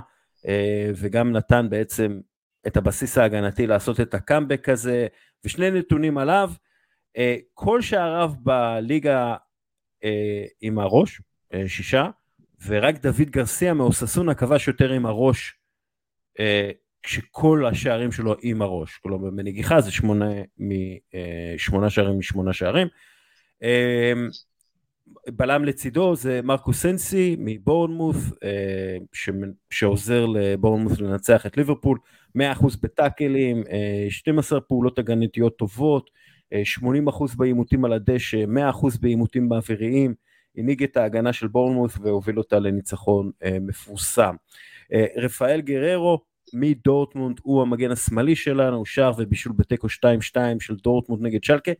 וגם נתן בעצם את הבסיס ההגנתי לעשות את הקאמבק הזה, ושני נתונים עליו, כל שעריו בליגה עם הראש, 6, ורק דוד גרסיה מאוססונה כבש יותר עם הראש, כשכל השערים שלו עם הראש, כלומר בנגיחה זה 8 שערים. בלם לצידו זה מרקו סנסי מבורנמות' שעוזר לבורנמות' לנצח את ליברפול, 100% בטאקלים, 12 פעולות הגנתיות טובות, 80% באימותים על הדשא, 100% באימותים באוויריים, הניג את ההגנה של בורנמות' והוביל אותה לניצחון מפורסם. רפאל גררו מדורטמונד הוא המגן השמאלי שלנו, שער ובישול בטקו 2-2 של דורטמונד נגד שלקה,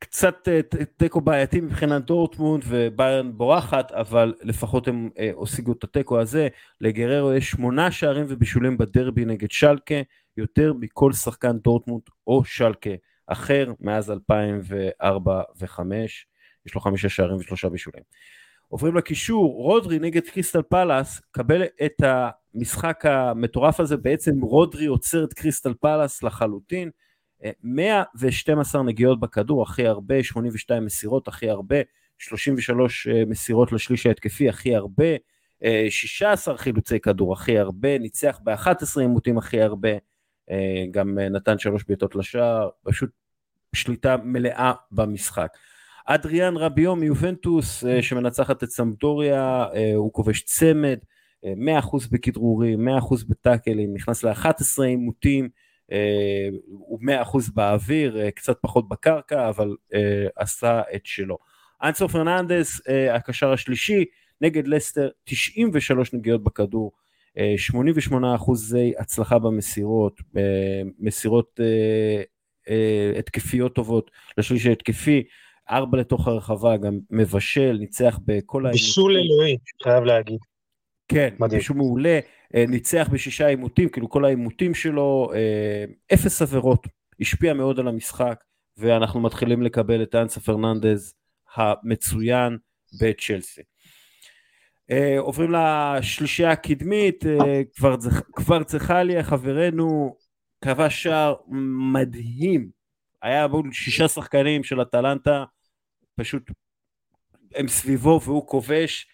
קצת תיקו בעייתי מבחינת דורטמונד וביירן בורחת, אבל לפחות הם השיגו את התיקו הזה. לגררו יש 8 שערים ובישולים בדרבי נגד שלקה, יותר מכל שחקן דורטמונד או שלקה אחר מאז 2004 ו-5, יש לו 5 שערים ו3 בישולים. עוברים לקישור, רודרי נגד קריסטל פלאס, קבל את המשחק המטורף הזה, בעצם רודרי עוצר את קריסטל פלאס לחלוטין, 112 נגיעות בכדור, הכי הרבה, 82 מסירות, הכי הרבה, 33 מסירות לשליש ההתקפי, הכי הרבה, 16 חילוצי כדור, הכי הרבה, ניצח ב-11 עימותים, הכי הרבה, גם נתן 3 בעיטות לשער, פשוט שליטה מלאה במשחק. אדריאן רביו מיובנטוס, שמנצחת את סמפדוריה, הוא כובש צמד, 100% בכדרורים, 100% בטאקלים, נכנס ל-11 עימותים, הוא 100% באוויר, קצת פחות בקרקע, אבל עשה את שלו. אנסו פרננדס, הקשר השלישי, נגד לסטר, 93 נגיעות בכדור, 88% הצלחה במסירות, מסירות התקפיות טובות, לשליש ההתקפי, 4 לתוך הרחבה, גם מבשל, ניצח בכל בישול אלוהי, חייב להגיד. כן, משהו מעולה, ניצח ב6 עימותים, כאילו כל העימותים שלו, 0 עבירות, השפיע מאוד על המשחק, ואנחנו מתחילים לקבל את אנסה פרננדז המצוין בצ'לסי. עוברים לשלישייה הקדמית, כבר צריכה לי, חברנו, כבש שער מדהים, היה בו 6 שחקנים של אטלנטה, פשוט הם סביבו והוא כובש,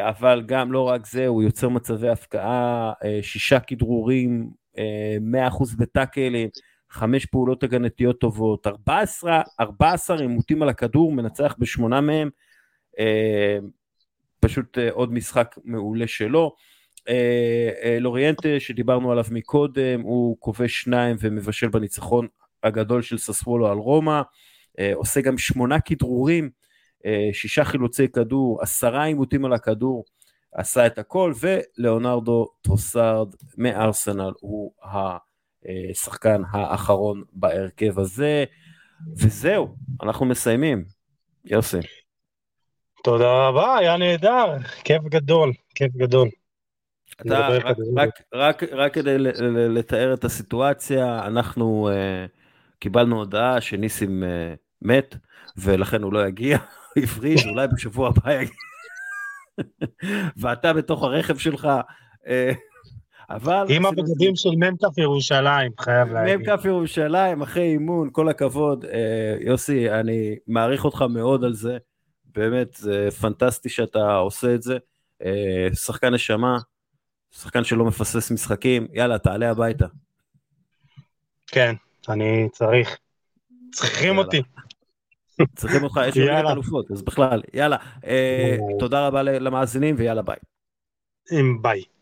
אבל גם לא רק זה, הוא יוצר מצבי הפקעה, 6 כדרורים, 100% בטאקלים, 5 פעולות הגנתיות טובות, 14 עימותים על הכדור, מנצח ב8 מהם, פשוט עוד משחק מעולה שלו. לוריאנט שדיברנו עליו מקודם, הוא כובש 2 ומבשל בניצחון הגדול של ססוולו על רומא, עושה גם 8 כדרורים, 6 חילוצי כדור, 10 עימותים על הכדור, עשה את הכל, ולאונרדו טרוסארד מארסנל הוא השחקן האחרון בהרכב הזה, וזהו, אנחנו מסיימים. יוסי. תודה רבה, היה נהדר, כיף גדול, כיף גדול. אתה, רק כדי לתאר את הסיטואציה, אנחנו קיבלנו הודעה שניסים מת, ולכן הוא לא יגיע, עברי, אולי בשבוע הבא יגיע. ואתה בתוך הרכב שלך, אבל... עם הבגדים של ממקף ירושלים, חייב להגיד. ממקף ירושלים, אחרי אימון, כל הכבוד. יוסי, אני מעריך אותך מאוד על זה, באמת, זה פנטסטי שאתה עושה את זה. שחקן נשמה, שחקן שלא מפסס משחקים, יאללה, תעלה הביתה. כן, אני צריך. צריכים אותי. צריכים אותך, יש לי אלופות, אז בכלל, יאללה, תודה רבה למאזינים, ויאללה ביי. ביי.